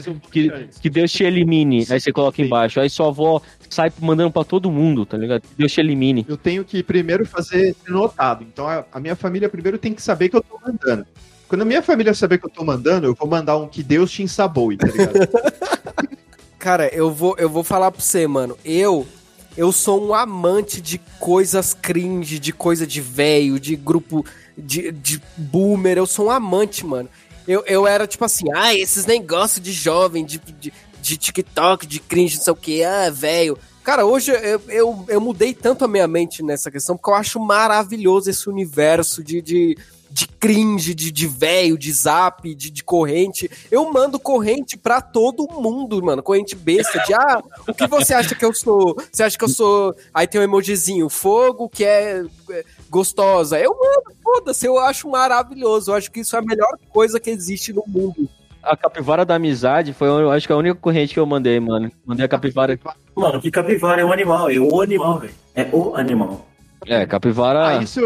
que Deus te elimine. Aí você coloca embaixo. Aí sua avó sai mandando pra todo mundo, tá ligado? Que Deus te elimine. Eu tenho que primeiro fazer notado. Então a minha família primeiro tem que saber que eu tô mandando. Quando a minha família saber que eu tô mandando, eu vou mandar um que Deus te ensaboe, tá ligado? Cara, eu vou falar pra você, mano. Eu sou um amante de coisas cringe, de coisa de véio, de grupo de boomer. Eu sou um amante, mano. Eu era tipo assim, esses negócios de jovem, de TikTok, de cringe, não sei o que, véio. Cara, hoje eu mudei tanto a minha mente nessa questão, porque eu acho maravilhoso esse universo de cringe, de véio, de zap, de corrente. Eu mando corrente pra todo mundo, mano. Corrente besta de, o que você acha que eu sou? Você acha que eu sou... Aí tem um emojizinho, fogo, que é gostosa. Eu mando, foda-se, eu acho maravilhoso. Eu acho que isso é a melhor coisa que existe no mundo. A capivara da amizade foi, eu acho que a única corrente que eu mandei, mano. Mandei a capivara... Mano, que capivara é um animal, velho. É o animal. É, capivara... Isso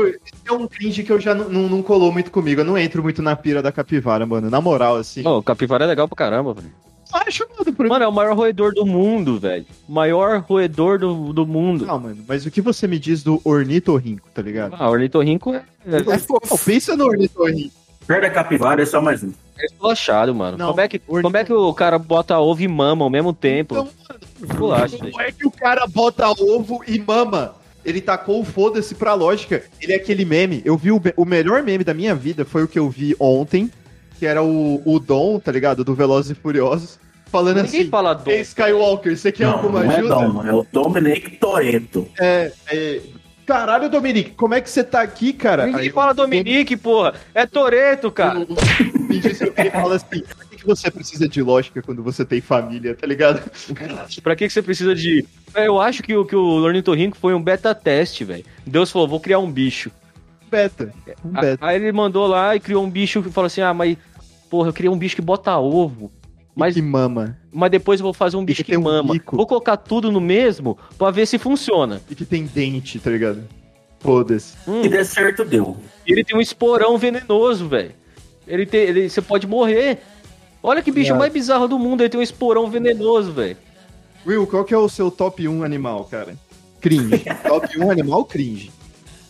é um cringe que eu já não colou muito comigo. Eu não entro muito na pira da capivara, mano. Na moral, assim... Ô, capivara é legal pra caramba, velho. Acho, mano. Mano, é o maior roedor do mundo, velho. Maior roedor do mundo. Não, mano, mas o que você me diz do ornitorrinco, tá ligado? Ah, ornitorrinco é... Pensa no ornitorrinco. Perto da capivara é só mais um. É esculachado, mano. Não, como é que o cara bota ovo e mama ao mesmo tempo? Então, mano, como é que o cara bota ovo e mama? Ele tacou o foda-se pra lógica. Ele é aquele meme. Eu vi o melhor meme da minha vida, foi o que eu vi ontem, que era o Dom, tá ligado? Do Velozes e Furiosos. Falando ninguém assim, fala Dom. Hey, Skywalker, você quer alguma ajuda? Não é Dom, mano. É o Dominic Toretto. Caralho, Dominic, como é que você tá aqui, cara? Ninguém fala Dominic, porra. É Toretto, cara. Me disse o que ele fala assim. Pra que você precisa de lógica quando você tem família, tá ligado? Pra que você precisa de... Eu acho que o ornitorrinco foi um beta teste, velho. Deus falou, vou criar um bicho. Beta. Aí ele mandou lá e criou um bicho que falou assim, mas, porra, eu criei um bicho que bota ovo. Mas, que mama. Mas depois eu vou fazer um bicho que mama. Rico. Vou colocar tudo no mesmo pra ver se funciona. E que tem dente, tá ligado? Foda-se. E der certo, deu. Ele tem um esporão venenoso, velho. Você pode morrer. Olha que bicho mais bizarro do mundo. Ele tem um esporão venenoso, velho. Will, qual que é o seu top 1 animal, cara? Cringe. Top 1 animal cringe.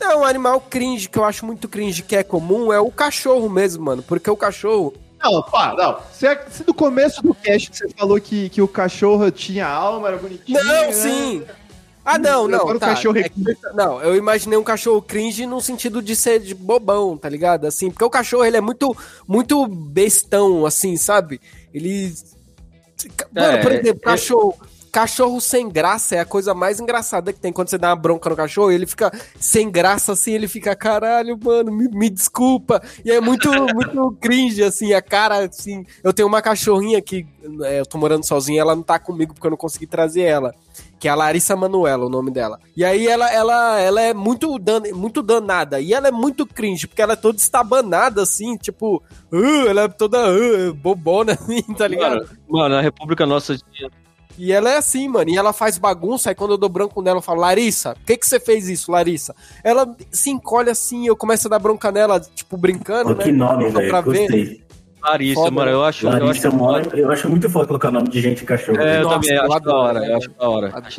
Não, o animal cringe que eu acho muito cringe, que é comum, é o cachorro mesmo, mano. Porque o cachorro... Não, pá, não. Se no começo do cast você falou que o cachorro tinha alma, era bonitinho. Não, né? Sim. Não. Agora tá, o cachorro não, eu imaginei um cachorro cringe no sentido de ser de bobão, tá ligado? Assim, porque o cachorro, ele é muito, muito bestão, assim, sabe? Ele... Mano, por exemplo, cachorro sem graça é a coisa mais engraçada que tem. Quando você dá uma bronca no cachorro, ele fica sem graça, assim, ele fica, caralho, mano, me desculpa. E é muito, muito cringe, assim, a cara, assim. Eu tenho uma cachorrinha que eu tô morando sozinha, ela não tá comigo porque eu não consegui trazer ela, que é a Larissa Manoela, o nome dela. E aí ela é muito danada, e ela é muito cringe, porque ela é toda estabanada, assim, tipo, ela é toda bobona, assim, tá ligado? Mano, a República Nossa... E ela é assim, mano, e ela faz bagunça, aí quando eu dou bronca nela, eu falo, Larissa, por que você fez isso, Larissa? Ela se encolhe assim, eu começo a dar bronca nela, tipo, brincando, que nome, velho, gostei. Larissa, foda, mano, eu acho muito foda colocar nome de gente em cachorro. É, eu também acho da hora, eu acho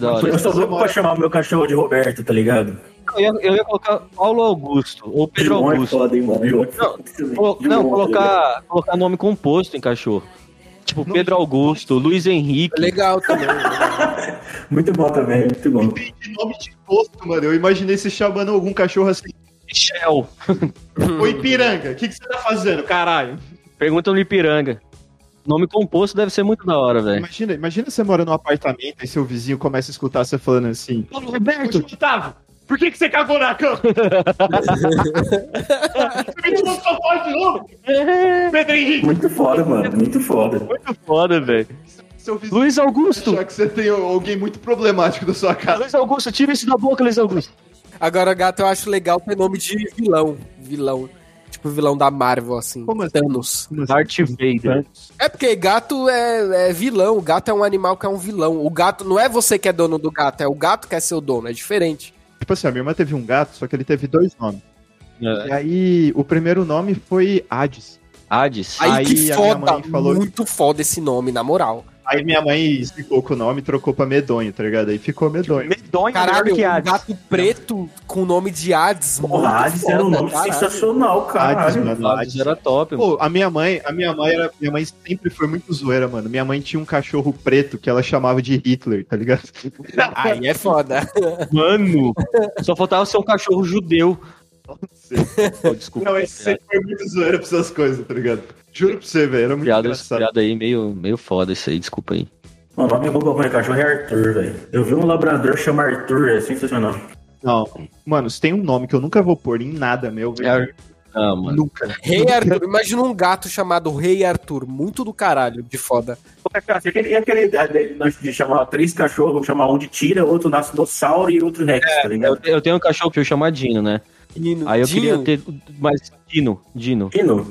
da hora. Eu só vou chamar meu cachorro de Roberto, tá ligado? Eu ia colocar Paulo Augusto, ou Pedro João Augusto. É foda, hein, mano? Não, colocar nome composto em cachorro. Tipo, Pedro Augusto, Luiz Henrique. Legal também. Muito bom também, muito bom. Entendi nome de posto, mano. Eu imaginei você chamando algum cachorro assim. Michel. Ô, Ipiranga, o que você tá fazendo, caralho? Pergunta no Ipiranga. Nome composto deve ser muito da hora, velho. Imagina você mora num apartamento e seu vizinho começa a escutar você falando assim. Ô, Roberto, Otávio, Por que você cagou na cama? Você me tirou sua voz de novo? Pedro Henrique. Muito foda, mano. Muito foda. Muito foda, velho. Luiz Augusto. Achar que você tem alguém muito problemático da sua casa. Luiz Augusto, tira isso da boca, Luiz Augusto. Agora, gato, eu acho legal ter nome de vilão. Vilão. Tipo vilão da Marvel, assim. Como assim? Thanos. Darth Vader. É porque gato é vilão. O gato é um animal que é um vilão. O gato não é você que é dono do gato, é o gato que é seu dono. É diferente. Tipo assim, a minha irmã teve um gato, só que ele teve 2 nomes. É. E aí, o primeiro nome foi Hades. Hades. Aí que foda. Minha mãe falou muito foda esse nome, na moral. Aí minha mãe explicou com o nome e trocou pra Medonho, tá ligado? Aí ficou Medonho. Medonho, caralho, que Hades. Um gato preto com o nome de Hades. Porra, Hades foda, era um nome caralho. Sensacional, cara. Hades, mano. Hades era top, mano. Pô, minha mãe sempre foi muito zoeira, mano. Minha mãe tinha um cachorro preto que ela chamava de Hitler, tá ligado? Aí é foda. Mano, só faltava ser um cachorro judeu. Não sei. Oh, desculpa. Não, ele sempre foi muito zoeira pra essas coisas, tá ligado? Juro pra você, velho, era muito engraçado. Piada aí, meio foda isso aí, desculpa aí. Mano, o meu bagulho de cachorro é Arthur, velho. Eu vi um labrador chamar Arthur, é sensacional. Não, mano, se tem um nome que eu nunca vou pôr em nada, meu, velho. Ah, mano. Nunca. Rei Arthur, imagina um gato chamado Rei Arthur, muito do caralho, de foda. E aquele de chamar 3 cachorros, vou chamar um de tira, outro nasce dinossauro e outro Rex, tá ligado? Eu tenho um cachorro que eu chamo Dino, né? Dino. Aí eu queria ter mais Dino de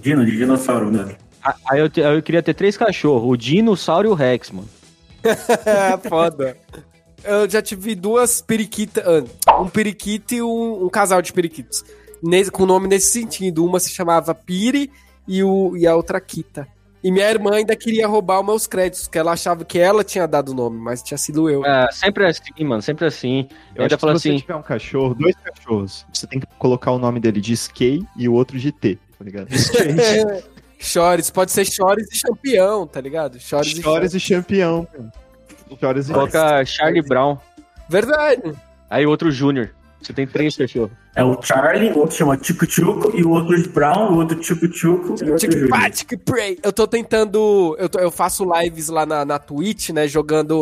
dinossauro, né? Aí eu queria ter 3 cachorros, o dinossauro e o Rex, mano. Foda. Eu já tive 2 periquitas, um periquito e um casal de periquitos. Com nome nesse sentido, uma se chamava Piri e a outra Kita. E minha irmã ainda queria roubar os meus créditos, que ela achava que ela tinha dado o nome, mas tinha sido eu. É, sempre assim, mano, sempre assim. Eu ainda falo assim... Se você tiver um cachorro, 2 cachorros, você tem que colocar o nome dele de Skei e o outro de T, tá ligado? Chores, pode ser Chores e Champião, tá ligado? Chores e Champião. Chores e coloca Charlie Brown. Verdade. Aí o outro Júnior. Você tem 3 cachorros. É o Charlie, o outro chama Tico-Tico, e o outro de Brown, o outro Tico-Tico. Eu tô tentando... Eu faço lives lá na Twitch, né,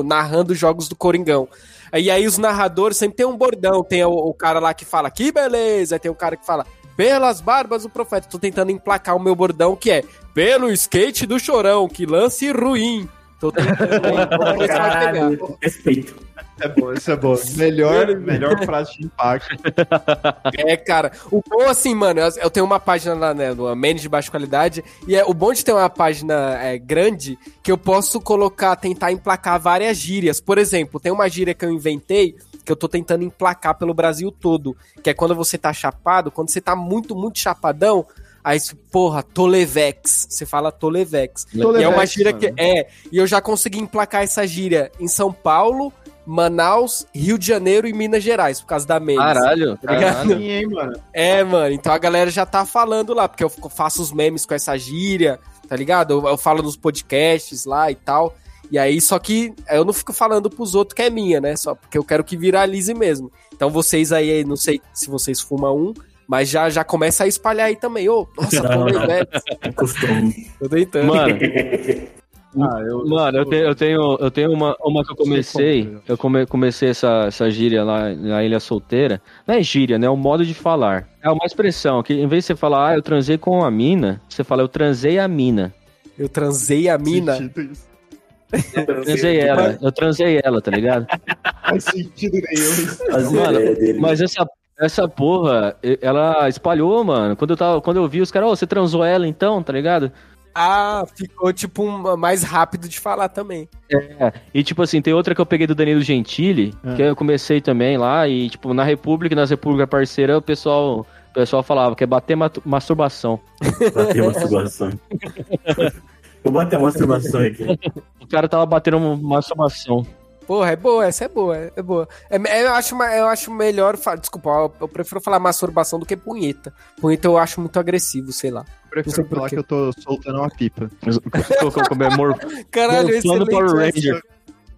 narrando jogos do Coringão. E aí os narradores sempre tem um bordão. Tem o cara lá que fala, que beleza. Aí tem o cara que fala, pelas barbas do profeta. Tô tentando emplacar o meu bordão, que é, pelo skate do Chorão, que lance ruim. Tô tentando... Caralho, respeito. É bom, isso é bom. Melhor frase de impacto. É, cara. O bom, assim, mano, eu tenho uma página lá, né, do Manage de Baixa Qualidade, e o bom de ter uma página grande, que eu posso tentar emplacar várias gírias. Por exemplo, tem uma gíria que eu inventei, que eu tô tentando emplacar pelo Brasil todo, que é quando você tá chapado, quando você tá muito, muito chapadão, aí, porra, Tolevex. Você fala Tolevex. E é uma gíria, mano, que... É, e eu já consegui emplacar essa gíria em São Paulo, Manaus, Rio de Janeiro e Minas Gerais, por causa da Mendes. Caralho. Hein, mano? É, mano, então a galera já tá falando lá, porque eu faço os memes com essa gíria, tá ligado? Eu falo nos podcasts lá e tal, e aí só que eu não fico falando pros outros que é minha, né? Só porque eu quero que viralize mesmo. Então vocês aí, não sei se vocês fumam mas já começa a espalhar aí também. Nossa, tô meio velho. Tô tentando. Mano... eu tenho uma que eu comecei. Eu comecei essa gíria lá na Ilha Solteira. Não é gíria, né? É um modo de falar. É uma expressão que, em vez de você falar, eu transei com a mina, você fala, eu transei a mina. Eu transei a mina? Eu transei ela. Eu transei ela, tá ligado? Faz sentido nenhum. Mano, mas essa porra, ela espalhou, mano. Quando eu vi os caras, você transou ela então, tá ligado? Ah, ficou, tipo, mais rápido de falar também. É, e, tipo assim, tem outra que eu peguei do Danilo Gentili, que eu comecei também lá, e, tipo, nas repúblicas parceiras, o pessoal falava que é bater masturbação. Bater masturbação. Vou bater masturbação aqui. O cara tava batendo masturbação. Porra, é boa, essa é boa, é boa. Eu acho melhor... Desculpa, eu prefiro falar masturbação do que punheta. Punheta eu acho muito agressivo, sei lá. Eu prefiro falar que eu tô soltando uma pipa. Caralho, excelente. Power Ranger.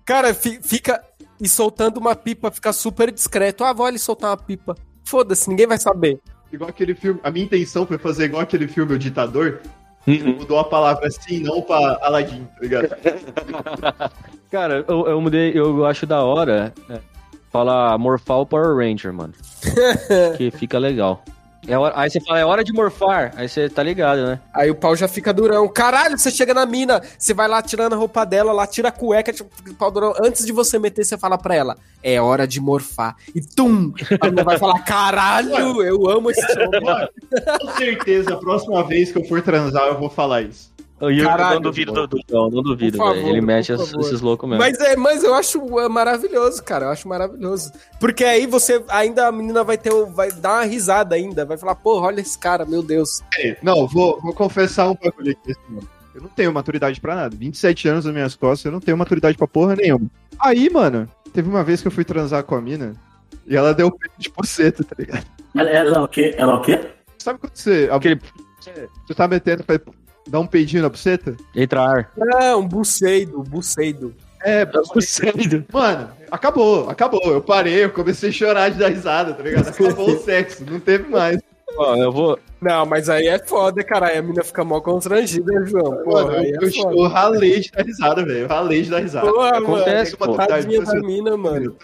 Cara, fica... E soltando uma pipa fica super discreto. Vou ali soltar uma pipa. Foda-se, ninguém vai saber. Igual aquele filme... A minha intenção foi fazer igual aquele filme O Ditador... Mudou a palavra assim, não pra Aladdin, tá ligado? Cara, eu mudei, eu acho da hora Fala morfar o Power Ranger, mano. Que fica legal. É hora... Aí você fala, é hora de morfar. Aí você tá ligado, né? Aí o pau já fica durão. Caralho, você chega na mina, você vai lá tirando a roupa dela, lá tira a cueca, tipo, pau durão. Antes de você meter, você fala pra ela, é hora de morfar. E tum! A mina vai falar, caralho, eu amo esse show. Com certeza, a próxima vez que eu for transar, eu vou falar isso. Caralho, não duvido do João, não duvido, velho. Ele mexe esses loucos mesmo. Mas eu acho maravilhoso, cara. Eu acho maravilhoso. Porque aí você ainda, a menina vai dar uma risada ainda. Vai falar, porra, olha esse cara, meu Deus. Não, vou confessar um bagulho aqui. Eu não tenho maturidade pra nada. 27 anos nas minhas costas, eu não tenho maturidade pra porra nenhuma. Aí, mano, teve uma vez que eu fui transar com a mina e ela deu um peito de poceta, tá ligado? Ela o quê? Ela o quê? Sabe quando você... Você tá metendo pra... Dá um peidinho na buceta? Entra ar. É, um buceido. É, buceido. Mano, acabou. Eu parei, eu comecei a chorar de dar risada, tá ligado? Acabou o sexo, não teve mais. Ó, eu vou... Não, mas aí é foda, caralho. A mina fica mó constrangida, né, João? Pô, mano, eu ralei de dar risada, velho. Pô, acontece, mano, tadinha da mina, mano.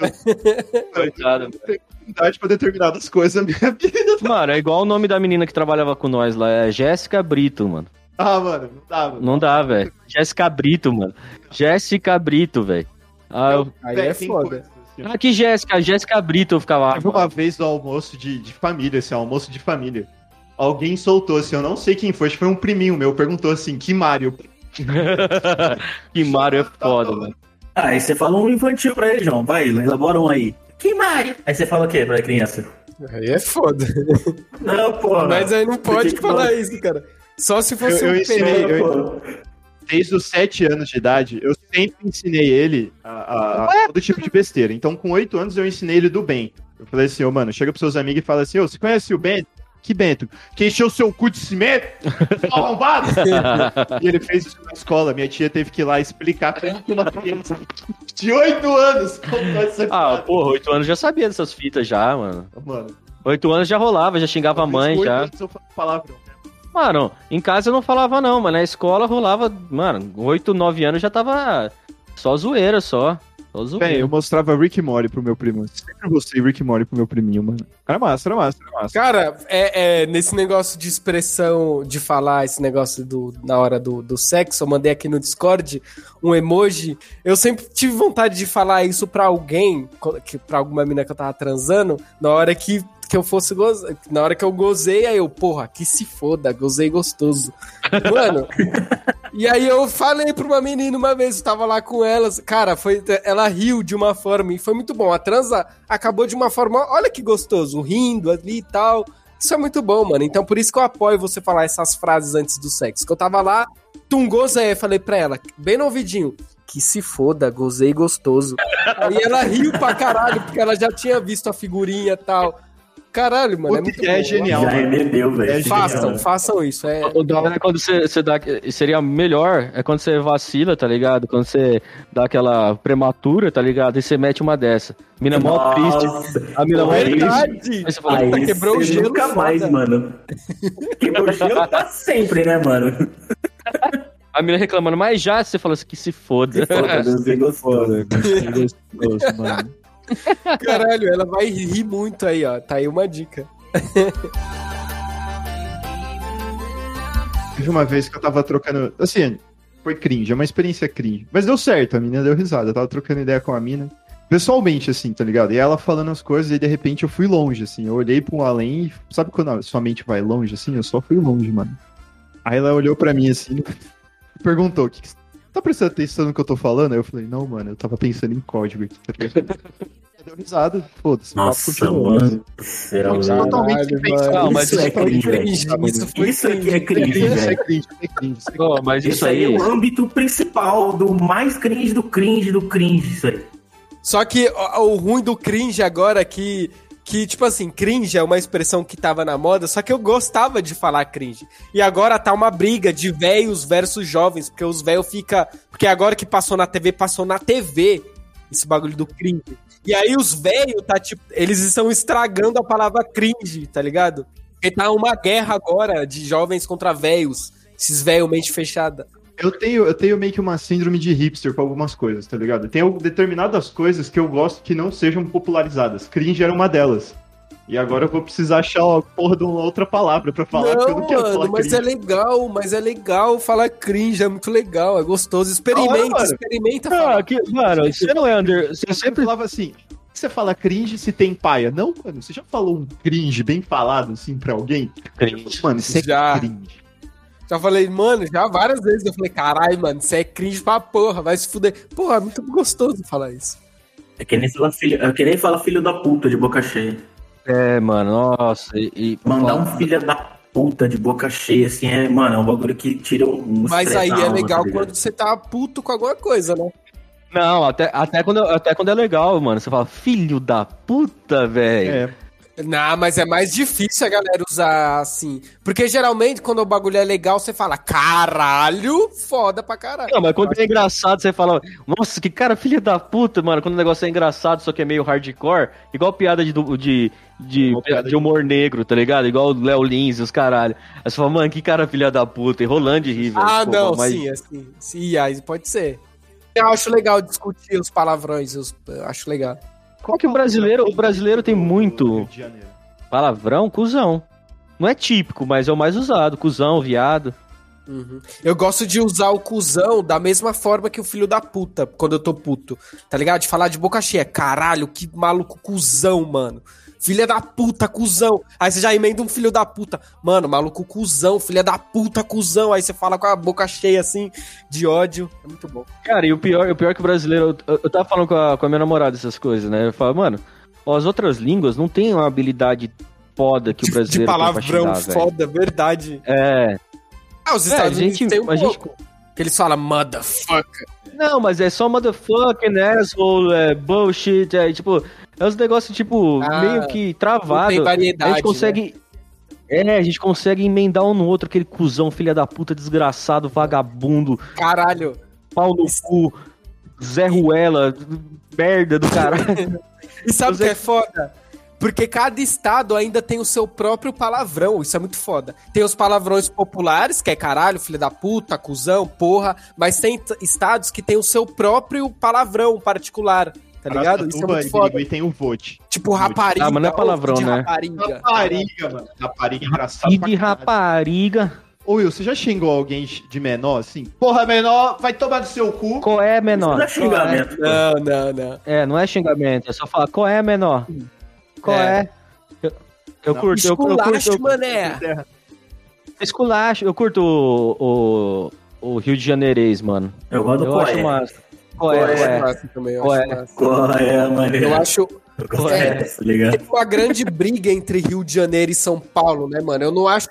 Coitado, velho. Pra determinadas coisas na minha vida. Mano, é igual o nome da menina que trabalhava com nós lá. É Jéssica Brito, mano. Ah, mano, não dá, mano. Não dá, velho. Jéssica Brito, mano. Jéssica Brito, velho. Aí é foda. Ah, que Jéssica Brito eu ficava lá. Teve uma vez no almoço de família, assim, almoço de família. Alguém soltou, assim, eu não sei quem foi, acho que foi um priminho meu, perguntou assim, que Mário? Que Mário é foda, mano. Ah, aí você fala um infantil pra ele, João. Vai, elabora um aí. Que Mário? Aí você fala o quê pra criança? Aí é foda. Não, porra. Mas aí não pode falar isso, cara. Só se fosse um perigo. Desde os 7 anos de idade, eu sempre ensinei ele a todo tipo de besteira. Então, com 8 anos, eu ensinei ele do bem. Eu falei assim, mano, chega pros seus amigos e fala assim, você conhece o Bento? Que Bento? Que encheu seu cu de cimento? Arrombado! E ele fez isso na escola. Minha tia teve que ir lá explicar pra uma criança de 8 anos. Como essa porra, 8 anos já sabia dessas fitas já, mano. 8 anos já rolava, já xingava a mãe, já. Eu palavrão. Mano, em casa eu não falava não, mas na escola rolava, mano, 8, 9 anos já tava só zoeira, só zoeira. Bem, eu mostrava Rick and Morty pro meu primo, sempre mostrei Rick and Morty pro meu priminho, mano. Era massa. Cara, nesse negócio de expressão, de falar esse negócio na hora do sexo, eu mandei aqui no Discord um emoji, eu sempre tive vontade de falar isso pra alguém, pra alguma mina que eu tava transando, na hora que eu fosse gozar. Na hora que eu gozei, aí eu, porra, que se foda, gozei gostoso. Mano, e aí eu falei pra uma menina uma vez, eu tava lá com elas, cara, ela riu de uma forma e foi muito bom. A transa acabou de uma forma, olha que gostoso, rindo ali e tal. Isso é muito bom, mano. Então por isso que eu apoio você falar essas frases antes do sexo. Que eu tava lá, gozei, falei pra ela, bem no ouvidinho, que se foda, gozei gostoso. Aí ela riu pra caralho, porque ela já tinha visto a figurinha e tal. Caralho, mano, é muito bom. É genial. Já emendeu, velho. Façam isso. O da hora é quando você dá... Seria melhor é quando você vacila, tá ligado? Quando você dá aquela prematura, tá ligado? E você mete uma dessa. Mina mó triste. A mina mó triste. Aí você fala, tá, quebrou o gelo. Nunca mais, mano. Quebrou o gelo pra sempre, né, mano? A mina reclamando, mas já você falou assim, que se foda. Se foda, gostoso, mano. Caralho, ela vai rir muito aí, ó. Tá aí uma dica. Teve uma vez que eu tava trocando... Assim, foi cringe, é uma experiência cringe. Mas deu certo, a mina deu risada. Eu tava trocando ideia com a mina. Pessoalmente, assim, tá ligado? E ela falando as coisas e de repente eu fui longe, assim. Eu olhei pro além e... Sabe quando a sua mente vai longe, assim? Eu só fui longe, mano. Aí ela olhou pra mim, assim, e perguntou, o que você... Tá prestando atenção no que eu tô falando? Aí eu falei, não, mano, eu tava pensando em código aqui. Deu risada, foda-se. Nossa, mano. Isso aqui é cringe, velho. Mas isso aí é o âmbito principal do mais cringe do cringe, isso aí. Só que o ruim do cringe agora é que, tipo assim, cringe é uma expressão que tava na moda, só que eu gostava de falar cringe. E agora tá uma briga de velhos versus jovens, porque os velhos fica... Porque agora que passou na TV esse bagulho do cringe. E aí os velhos, tá, tipo, eles estão estragando a palavra cringe, tá ligado? Porque tá uma guerra agora de jovens contra velhos, esses velhos mente fechada. Eu tenho meio que uma síndrome de hipster pra algumas coisas, tá ligado? Tem determinadas coisas que eu gosto que não sejam popularizadas. Cringe era uma delas. E agora eu vou precisar achar a porra de uma outra palavra pra falar. Não, mano, falar mas cringe. é legal falar cringe, é muito legal, é gostoso. Experimenta. Não, que, mano, você não é under... Você sempre falava assim, você fala cringe se tem paia. Não, mano, você já falou um cringe bem falado, assim, pra alguém? Cringe. Mano, isso já é cringe. Já falei, mano, já várias vezes. Eu falei, caralho, mano, você é cringe pra porra, vai se fuder. Porra, é muito gostoso falar isso. É que nem falar filho da puta de boca cheia. É, mano, nossa. Mandar um filho da puta de boca cheia, assim, é, mano, é um bagulho que tira um... Mas aí é legal quando você tá puto com alguma coisa, né? Não, até quando é legal, mano. Você fala, filho da puta, velho. É. Não, mas é mais difícil a galera usar assim. Porque geralmente quando o bagulho é legal, você fala, caralho, foda pra caralho. Não, mas quando é engraçado, você fala, nossa, que cara, filha da puta, mano. Quando o negócio é engraçado, só que é meio hardcore, igual piada de humor negro, tá ligado? Igual o Léo Lins e os caralho. Aí você fala, mano, que cara, filha da puta, enrolando de rir, velho. Ah, pô, não, mas... sim, assim. Sim, aí pode ser. Eu acho legal discutir os palavrões, eu acho legal. Qual que o brasileiro tem muito palavrão, cuzão. Não é típico, mas é o mais usado, cuzão, viado. Uhum. Eu gosto de usar o cuzão da mesma forma que o filho da puta, quando eu tô puto, tá ligado? De falar de boca cheia, caralho, que maluco cuzão, mano. Filha da puta, cuzão. Aí você já emenda um filho da puta. Mano, maluco cuzão, filha da puta, cuzão. Aí você fala com a boca cheia, assim, de ódio. É muito bom. Cara, e o pior que o brasileiro... Eu tava falando com a minha namorada essas coisas, né? Eu falo, mano, ó, as outras línguas não tem uma habilidade foda que o brasileiro... De palavrão tem foda, véio. Verdade. É. Ah, os Estados Unidos tem um pouco. Que eles falam motherfucker. Não, mas é só motherfucking asshole, bullshit, tipo... É uns negócios, tipo, meio que travado. Tem variedade, a gente consegue... Né? É, a gente consegue emendar um no outro, aquele cuzão, filha da puta, desgraçado, vagabundo. Caralho. Pau no cu, Zé Ruela, merda do caralho. E sabe o que é foda? Porque cada estado ainda tem o seu próprio palavrão, isso é muito foda. Tem os palavrões populares, que é caralho, filho da puta, cuzão, porra, mas tem estados que tem o seu próprio palavrão particular. Tá ligado? Isso é muito foda. E tem o vote. Tipo rapariga. Ah, mas não é palavrão, né? Rapariga, mano. Rapariga engraçado. E rapariga. Ô, Will, você já xingou alguém de menor, assim? Porra, menor, vai tomar no seu cu. Qual é, menor? Isso não é xingamento. Não. É, não é xingamento. É só falar, qual é, menor? Qual é? Eu curto. Esculacho, mané. Esculacho. Eu curto o Rio de Janeirês, mano. Eu gosto do qual é. Teve uma grande briga entre Rio de Janeiro e São Paulo, né, mano?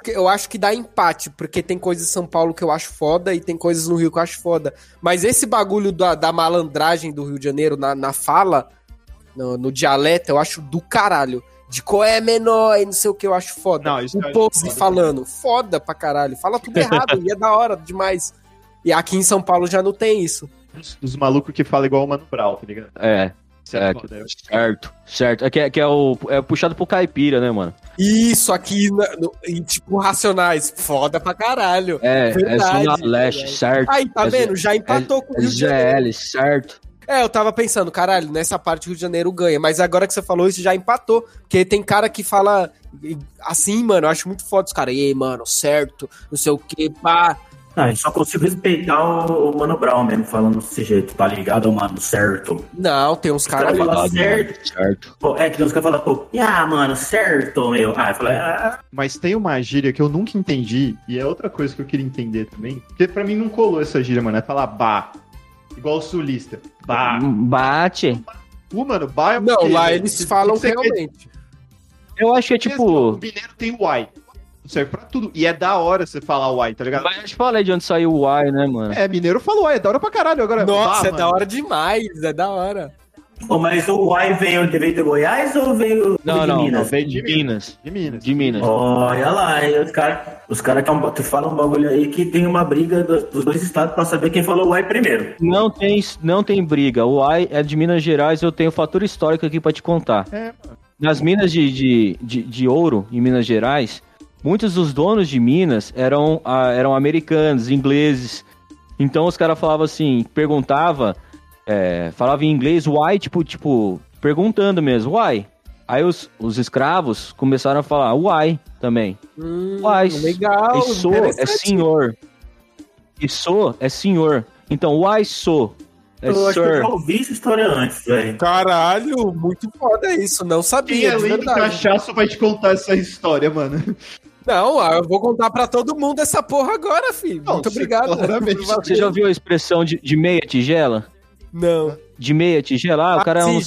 Eu acho que dá empate, porque tem coisas em São Paulo que eu acho foda e tem coisas no Rio que eu acho foda. Mas esse bagulho da malandragem do Rio de Janeiro na fala, no dialeto, eu acho do caralho. De coé menor e não sei o que, eu acho foda. Não, isso o Pose falando, foda pra caralho. Fala tudo errado e é da hora demais. E aqui em São Paulo já não tem isso. Os malucos que falam igual o Mano Brown, tá ligado? Certo. É puxado pro caipira, né, mano? Isso, aqui, tipo, Racionais. Foda pra caralho. Verdade, Zona Leste, certo. Aí, tá vendo? Já empatou com o Rio de Janeiro. GL, certo. Eu tava pensando, caralho, nessa parte o Rio de Janeiro ganha. Mas agora que você falou isso, já empatou. Porque tem cara que fala assim, mano, eu acho muito foda os caras. E aí, mano, certo, não sei o que, pá... Não, eu só consigo respeitar o Mano Brown mesmo, falando desse jeito, tá ligado, mano, certo? Não, tem uns caras... Certo. Pô, que tem uns caras falando, pô, mano, certo, meu. Eu falei, Mas tem uma gíria que eu nunca entendi, e é outra coisa que eu queria entender também, porque pra mim não colou essa gíria, mano, é falar bah, igual o sulista. Bah. Bate. Mano, bah é... Não, lá eles falam realmente. Eu acho que é tipo... O mineiro tem uai. Serve pra tudo. E é da hora você falar uai, tá ligado? Mas eu te falei de onde saiu o uai, né, mano? Mineiro falou uai, é da hora pra caralho. Agora, nossa, mano. Da hora demais, é da hora. Pô, mas o uai veio de Goiás ou veio de Minas? Não, veio de Minas. De Minas. Olha lá, aí os caras falam um bagulho aí que tem uma briga dos dois estados pra saber quem falou uai primeiro. Não tem briga. O uai é de Minas Gerais, eu tenho fatura histórica aqui pra te contar. Mano. Nas minas de ouro, em Minas Gerais... Muitos dos donos de Minas eram americanos, ingleses, Então os caras falavam assim, perguntava, falava em inglês, why, tipo, perguntando mesmo, why. Aí os escravos começaram a falar why também. Why. Legal, so é senhor. E so é senhor. Então, why so? É eu acho que eu já ouvi essa história antes, velho. Caralho, muito foda isso. Não sabia. E além do cachaço vai te contar essa história, mano. Não, eu vou contar pra todo mundo essa porra agora, filho. Não, muito obrigado. Você já ouviu a expressão de meia tigela? Não. De meia tigela? Ah, o cara é ele é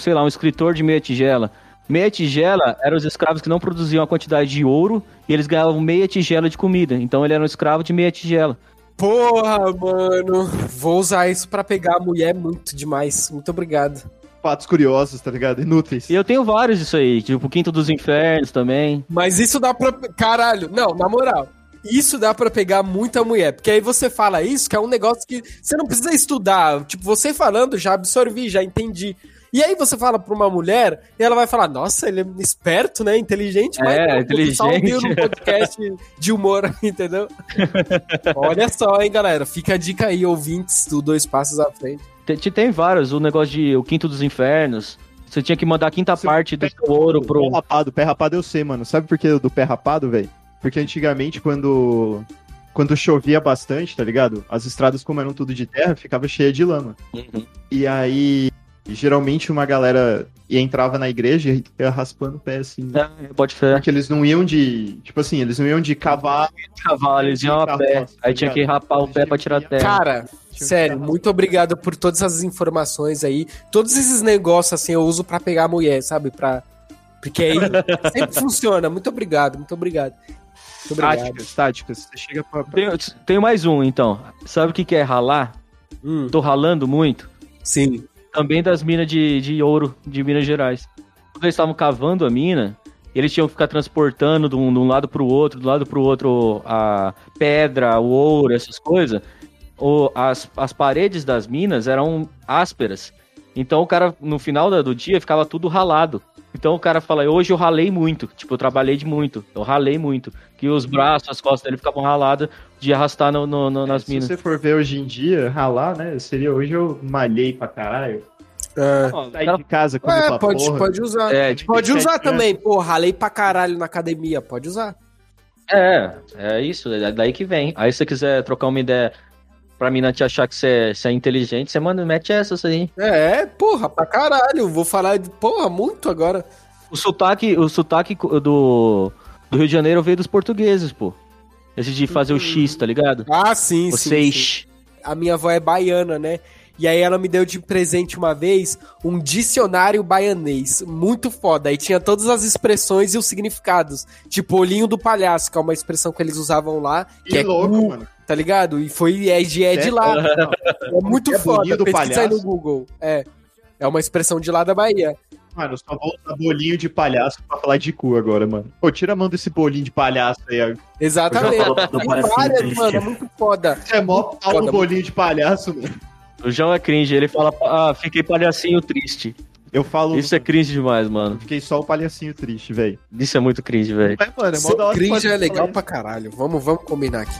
sei lá, um escritor de meia tigela. Meia tigela eram os escravos que não produziam a quantidade de ouro e eles ganhavam meia tigela de comida. Então ele era um escravo de meia tigela. Porra, mano. Vou usar isso pra pegar a mulher muito demais. Muito obrigado. Fatos curiosos, tá ligado? Inúteis. E eu tenho vários disso aí. Tipo, Quinto dos Infernos também. Mas isso dá pra... Caralho. Não, na moral. Isso dá pra pegar muita mulher. Porque aí você fala isso, que é um negócio que você não precisa estudar. Tipo, você falando, já absorvi, já entendi. E aí você fala pra uma mulher e ela vai falar, nossa, ele é esperto, né? Inteligente. Mas não, inteligente. Só ouviu no podcast de humor, entendeu? Olha só, hein, galera. Fica a dica aí, ouvintes do Dois Passos à Frente. Tem vários. O negócio de O Quinto dos Infernos. Você tinha que mandar a quinta parte do ouro pro... Pé rapado eu sei, mano. Sabe por que do pé rapado, velho? Porque antigamente, quando chovia bastante, tá ligado? As estradas, como eram tudo de terra, ficava cheia de lama. Uhum. E aí... geralmente uma galera entrava na igreja e ia raspando o pé, assim. É, pode ser. Porque eles não iam de... Tipo assim, eles não iam de cavalo, eles iam a pé. Aí tinha que rapar o pé pra tirar a terra. Cara, sério, muito obrigado por todas as informações aí. Todos esses negócios, assim, eu uso pra pegar a mulher, sabe? Porque aí sempre funciona. Muito obrigado, muito obrigado. Muito obrigado. Táticas. Você chega pra... Tenho mais um, então. Sabe o que é ralar? Tô ralando muito. Sim. Também das minas de ouro de Minas Gerais. Quando eles estavam cavando a mina, eles tinham que ficar transportando de um lado pro outro, a pedra, o ouro, essas coisas. As paredes das minas eram ásperas. Então o cara, no final do dia, ficava tudo ralado. Então o cara fala, hoje eu ralei muito. Tipo, eu trabalhei de muito. Eu ralei muito. Que os braços, as costas dele ficavam raladas de arrastar nas minas. Se você for ver hoje em dia, ralar, né? Seria hoje eu malhei pra caralho. Saí de casa com pra porra. Pode usar. Pode usar também. Pô, ralei pra caralho na academia. Pode usar. É isso. É daí que vem. Aí se você quiser trocar uma ideia... Pra mim não te achar que você é inteligente, você mete essas aí. Porra, pra caralho. Vou falar de porra muito agora. O sotaque do Rio de Janeiro veio dos portugueses, pô. Esse de fazer o X, tá ligado? Ah, sim, o sim, sim. A minha avó é baiana, né? E aí ela me deu de presente uma vez um dicionário baianês. Muito foda. Aí tinha todas as expressões e os significados. Tipo, olhinho do palhaço, que é uma expressão que eles usavam lá. Que é louco, mano. Tá ligado? E foi de lá. Não. É muito foda. Pesquisa aí no Google. É uma expressão de lá da Bahia. Mano, eu só vou usar bolinho de palhaço pra falar de cu agora, mano. Pô, tira a mão desse bolinho de palhaço aí. Exatamente. Tem várias, mano. É muito foda. É mó pau no bolinho de palhaço, mano. O João é cringe, ele fala, fiquei palhacinho triste. Eu falo... Isso é cringe demais, mano. Fiquei só o palhacinho triste, velho. Isso é muito cringe, velho. É, mano, é cringe é legal pra caralho. Vamos combinar aqui.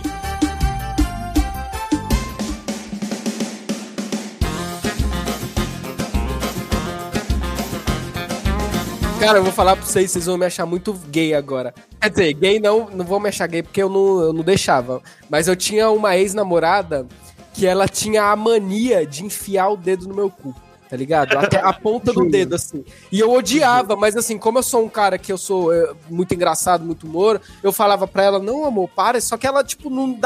Cara, eu vou falar pra vocês, vocês vão me achar muito gay agora. Quer dizer, gay não vou me achar gay porque eu não deixava. Mas eu tinha uma ex-namorada que ela tinha a mania de enfiar o dedo no meu cu, tá ligado? Até a ponta do dedo, assim. E eu odiava, mas assim, como eu sou um cara que eu sou muito engraçado, muito humor, eu falava pra ela, não, amor, para. Só que ela, tipo, não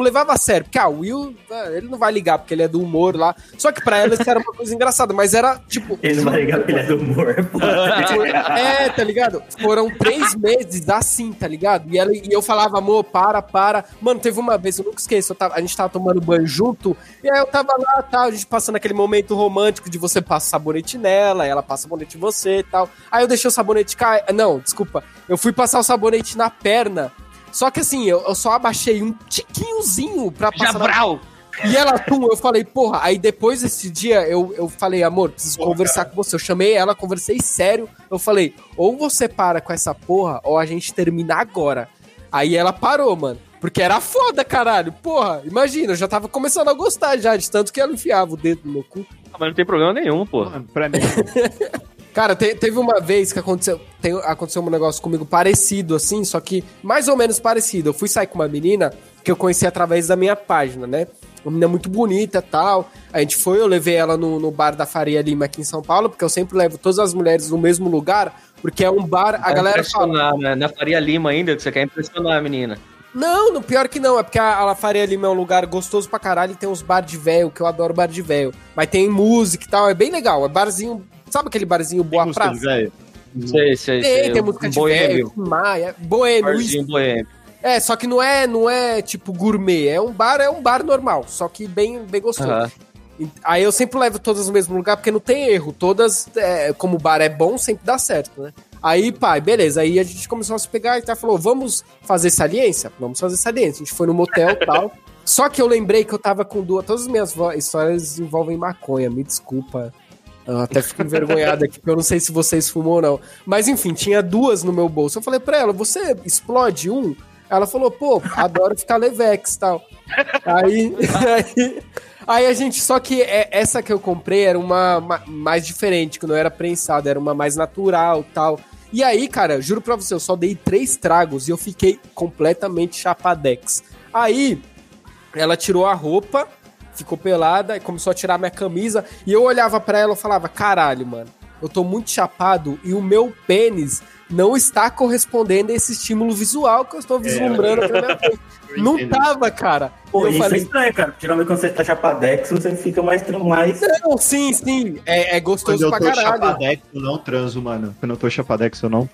levava a sério. Porque, Will, ele não vai ligar, porque ele é do humor lá. Só que pra ela isso era uma coisa engraçada, mas era, tipo... Ele não vai ligar porque ele é do humor, pô. Tá ligado? Foram 3 meses assim, tá ligado? E eu falava, amor, para. Mano, teve uma vez, eu nunca esqueço, a gente tava tomando banho junto, e aí eu tava lá, tá, a gente passando aquele momento romântico de você passa sabonete nela, ela passa sabonete em você e tal. Aí eu deixei o sabonete cair. Não, desculpa. Eu fui passar o sabonete na perna. Só que assim, eu só abaixei um tiquinhozinho pra passar. Jabral! E ela, eu falei, porra. Aí depois desse dia, eu falei, amor, preciso conversar com você. Eu chamei ela, conversei sério. Eu falei, ou você para com essa porra, ou a gente termina agora. Aí ela parou, mano. Porque era foda, caralho. Porra, imagina, eu já tava começando a gostar já, de tanto que ela enfiava o dedo no meu cu. Não, mas não tem problema nenhum, porra. Mano, pra mim... Cara, teve uma vez que aconteceu um negócio comigo parecido, assim, só que mais ou menos parecido. Eu fui sair com uma menina que eu conheci através da minha página, né? Uma menina muito bonita e tal. A gente foi, eu levei ela no bar da Faria Lima aqui em São Paulo, porque eu sempre levo todas as mulheres no mesmo lugar, porque é um bar, a galera fala... Né? Na Faria Lima ainda, que você quer impressionar a menina. Não, no pior que não, é porque a Faria Lima é um lugar gostoso pra caralho e tem uns bar de véio, que eu adoro bar de véio. Mas tem música e tal, é bem legal, é barzinho... Sabe aquele barzinho Boa Praça? Tem música de velho, Maia, boêmio. É, só que não é tipo gourmet, é um bar normal, só que bem, bem gostoso. Uhum. Aí eu sempre levo todas no mesmo lugar, porque não tem erro, todas, como o bar é bom, sempre dá certo, né? Aí, pai, beleza, aí a gente começou a se pegar e tá, falou, vamos fazer saliência? Vamos fazer saliência, a gente foi no motel e tal. Só que eu lembrei que eu tava com duas, todas as minhas histórias envolvem maconha, me desculpa. Eu até fico envergonhado aqui, porque eu não sei se vocês fumam ou não. Mas enfim, tinha duas no meu bolso. Eu falei pra ela, você explode um? Ela falou, pô, adoro ficar Levex e tal. Aí a gente... Só que essa que eu comprei era uma mais diferente, que não era prensada, era uma mais natural e tal. E aí, cara, juro pra você, eu só dei 3 tragos e eu fiquei completamente chapadex. Aí, ela tirou a roupa... Ficou pelada e começou a tirar minha camisa. E eu olhava pra ela e falava, caralho, mano, eu tô muito chapado e o meu pênis não está correspondendo a esse estímulo visual que eu estou vislumbrando pela minha frente. Não tava, cara. Pô, eu isso falei... é estranho, cara. Geralmente quando você tá chapadex, você fica mais... Não, sim. É gostoso pra caralho. Quando eu tô chapadex, eu não transo, mano. Quando eu tô chapadex, eu não...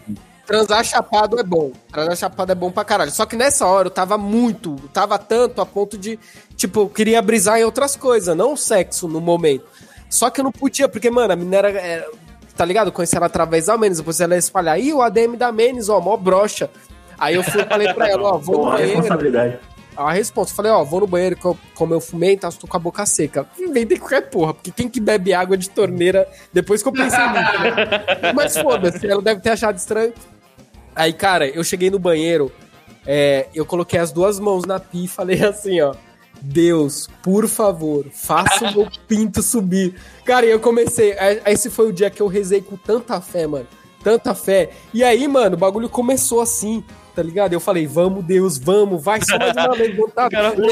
Transar chapado é bom. Transar chapado é bom pra caralho. Só que nessa hora eu tava tanto a ponto de, tipo, eu queria brisar em outras coisas, não sexo no momento. Só que eu não podia, porque, mano, a menina era tá ligado? Eu conheci ela através da Menes, depois ela ia espalhar, ih, o ADM da Menes, ó, mó brocha. Aí eu falei pra ela, ó, vou no banheiro. Responsabilidade. A resposta, falei, ó, vou no banheiro, como eu fumei, tá, tô com a boca seca. Inventei qualquer porra, porque quem que bebe água de torneira, depois que eu pensei nisso, né? Mas foda-se, ela deve ter achado estranho. Aí, cara, eu cheguei no banheiro, eu coloquei as duas mãos na pia e falei assim, ó, Deus, por favor, faça o meu pinto subir. Cara, e eu comecei, esse foi o dia que eu rezei com tanta fé, mano, tanta fé. E aí, mano, o bagulho começou assim, tá ligado? Eu falei, vamos, Deus, vamos, vai só mais uma vez,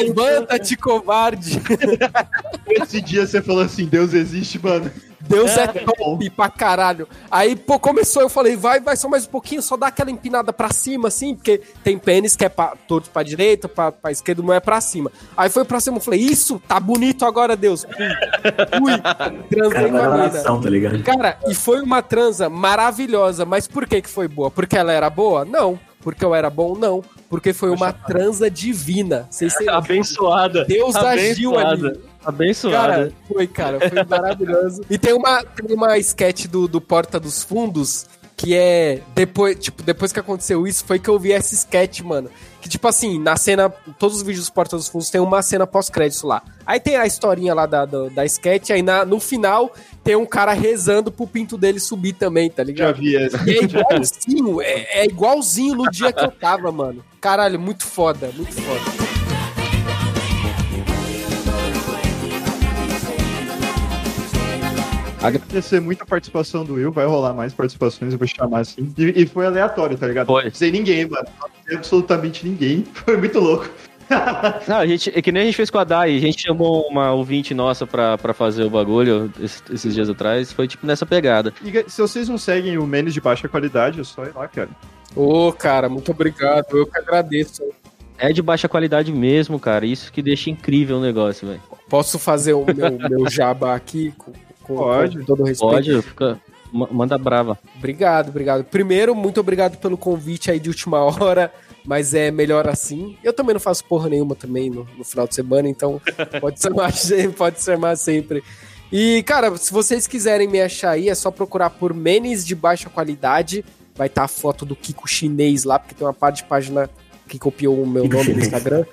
levanta-te, covarde. Esse dia você falou assim, Deus existe, mano. Deus é top pra caralho. Aí, pô, começou, eu falei, vai só mais um pouquinho, só dá aquela empinada pra cima, assim, porque tem pênis que é torto pra direita, pra esquerda, não é pra cima. Aí foi pra cima, eu falei, isso, tá bonito agora, Deus. Fui, transei uma vida. Cara, e foi uma transa maravilhosa, mas por que foi boa? Porque ela era boa? Não. Porque eu era bom? Não. Porque foi uma transa divina. Abençoada. Deus agiu ali. Abençoada. Cara, foi maravilhoso. E tem uma sketch do Porta dos Fundos, que é, depois que aconteceu isso, foi que eu vi essa sketch, mano. Que, tipo assim, na cena, todos os vídeos do Porta dos Fundos tem uma cena pós-crédito lá. Aí tem a historinha lá da sketch, aí no final tem um cara rezando pro pinto dele subir também, tá ligado? Já vi essa. E é igualzinho, é igualzinho no dia que eu tava, mano. Caralho, muito foda, muito foda. Agradecer muito a participação do Will, vai rolar mais participações, eu vou chamar assim. E foi aleatório, tá ligado? Foi. Sem ninguém, mano. Absolutamente ninguém. Foi muito louco. Não, é que nem a gente fez com a Dai. A gente chamou uma ouvinte nossa pra fazer o bagulho esses dias atrás. Foi tipo nessa pegada. E se vocês não seguem o Menos de Baixa Qualidade, é só ir lá, cara. Ô, cara, muito obrigado. Eu que agradeço. É de baixa qualidade mesmo, cara. Isso que deixa incrível o negócio, velho. Posso fazer o meu jabá aqui? Pode, todo respeito. Pode, fica... manda brava. Obrigado. Primeiro, muito obrigado pelo convite aí de última hora, mas é melhor assim. Eu também não faço porra nenhuma também no final de semana, então pode chamar sempre. E, cara, se vocês quiserem me achar aí, é só procurar por Menes de Baixa Qualidade. Vai estar a foto do Kiko chinês lá, porque tem uma parte de página que copiou o meu nome no Instagram.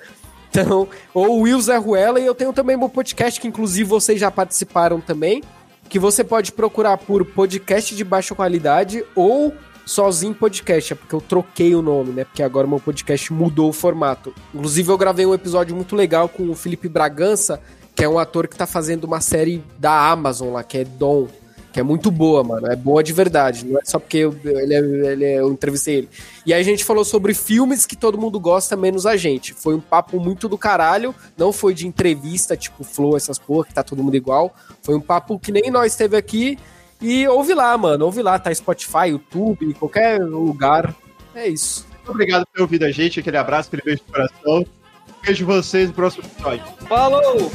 Então, ou Will Zé Ruela, e eu tenho também meu podcast, que inclusive vocês já participaram também, que você pode procurar por podcast de baixa qualidade ou Sozinho Podcast, é porque eu troquei o nome, né? Porque agora o meu podcast mudou o formato. Inclusive, eu gravei um episódio muito legal com o Felipe Bragança, que é um ator que tá fazendo uma série da Amazon lá, que é Dom, que é muito boa, mano. É boa de verdade. Não é só porque eu entrevistei ele. E aí a gente falou sobre filmes que todo mundo gosta, menos a gente. Foi um papo muito do caralho. Não foi de entrevista, tipo Flow, essas porra, que tá todo mundo igual. Foi um papo que nem nós teve aqui. E ouve lá, mano. Ouve lá. Tá Spotify, YouTube, qualquer lugar. É isso. Muito obrigado por ter ouvido a gente. Aquele abraço, aquele beijo de coração. Vejo vocês no próximo episódio. Falou!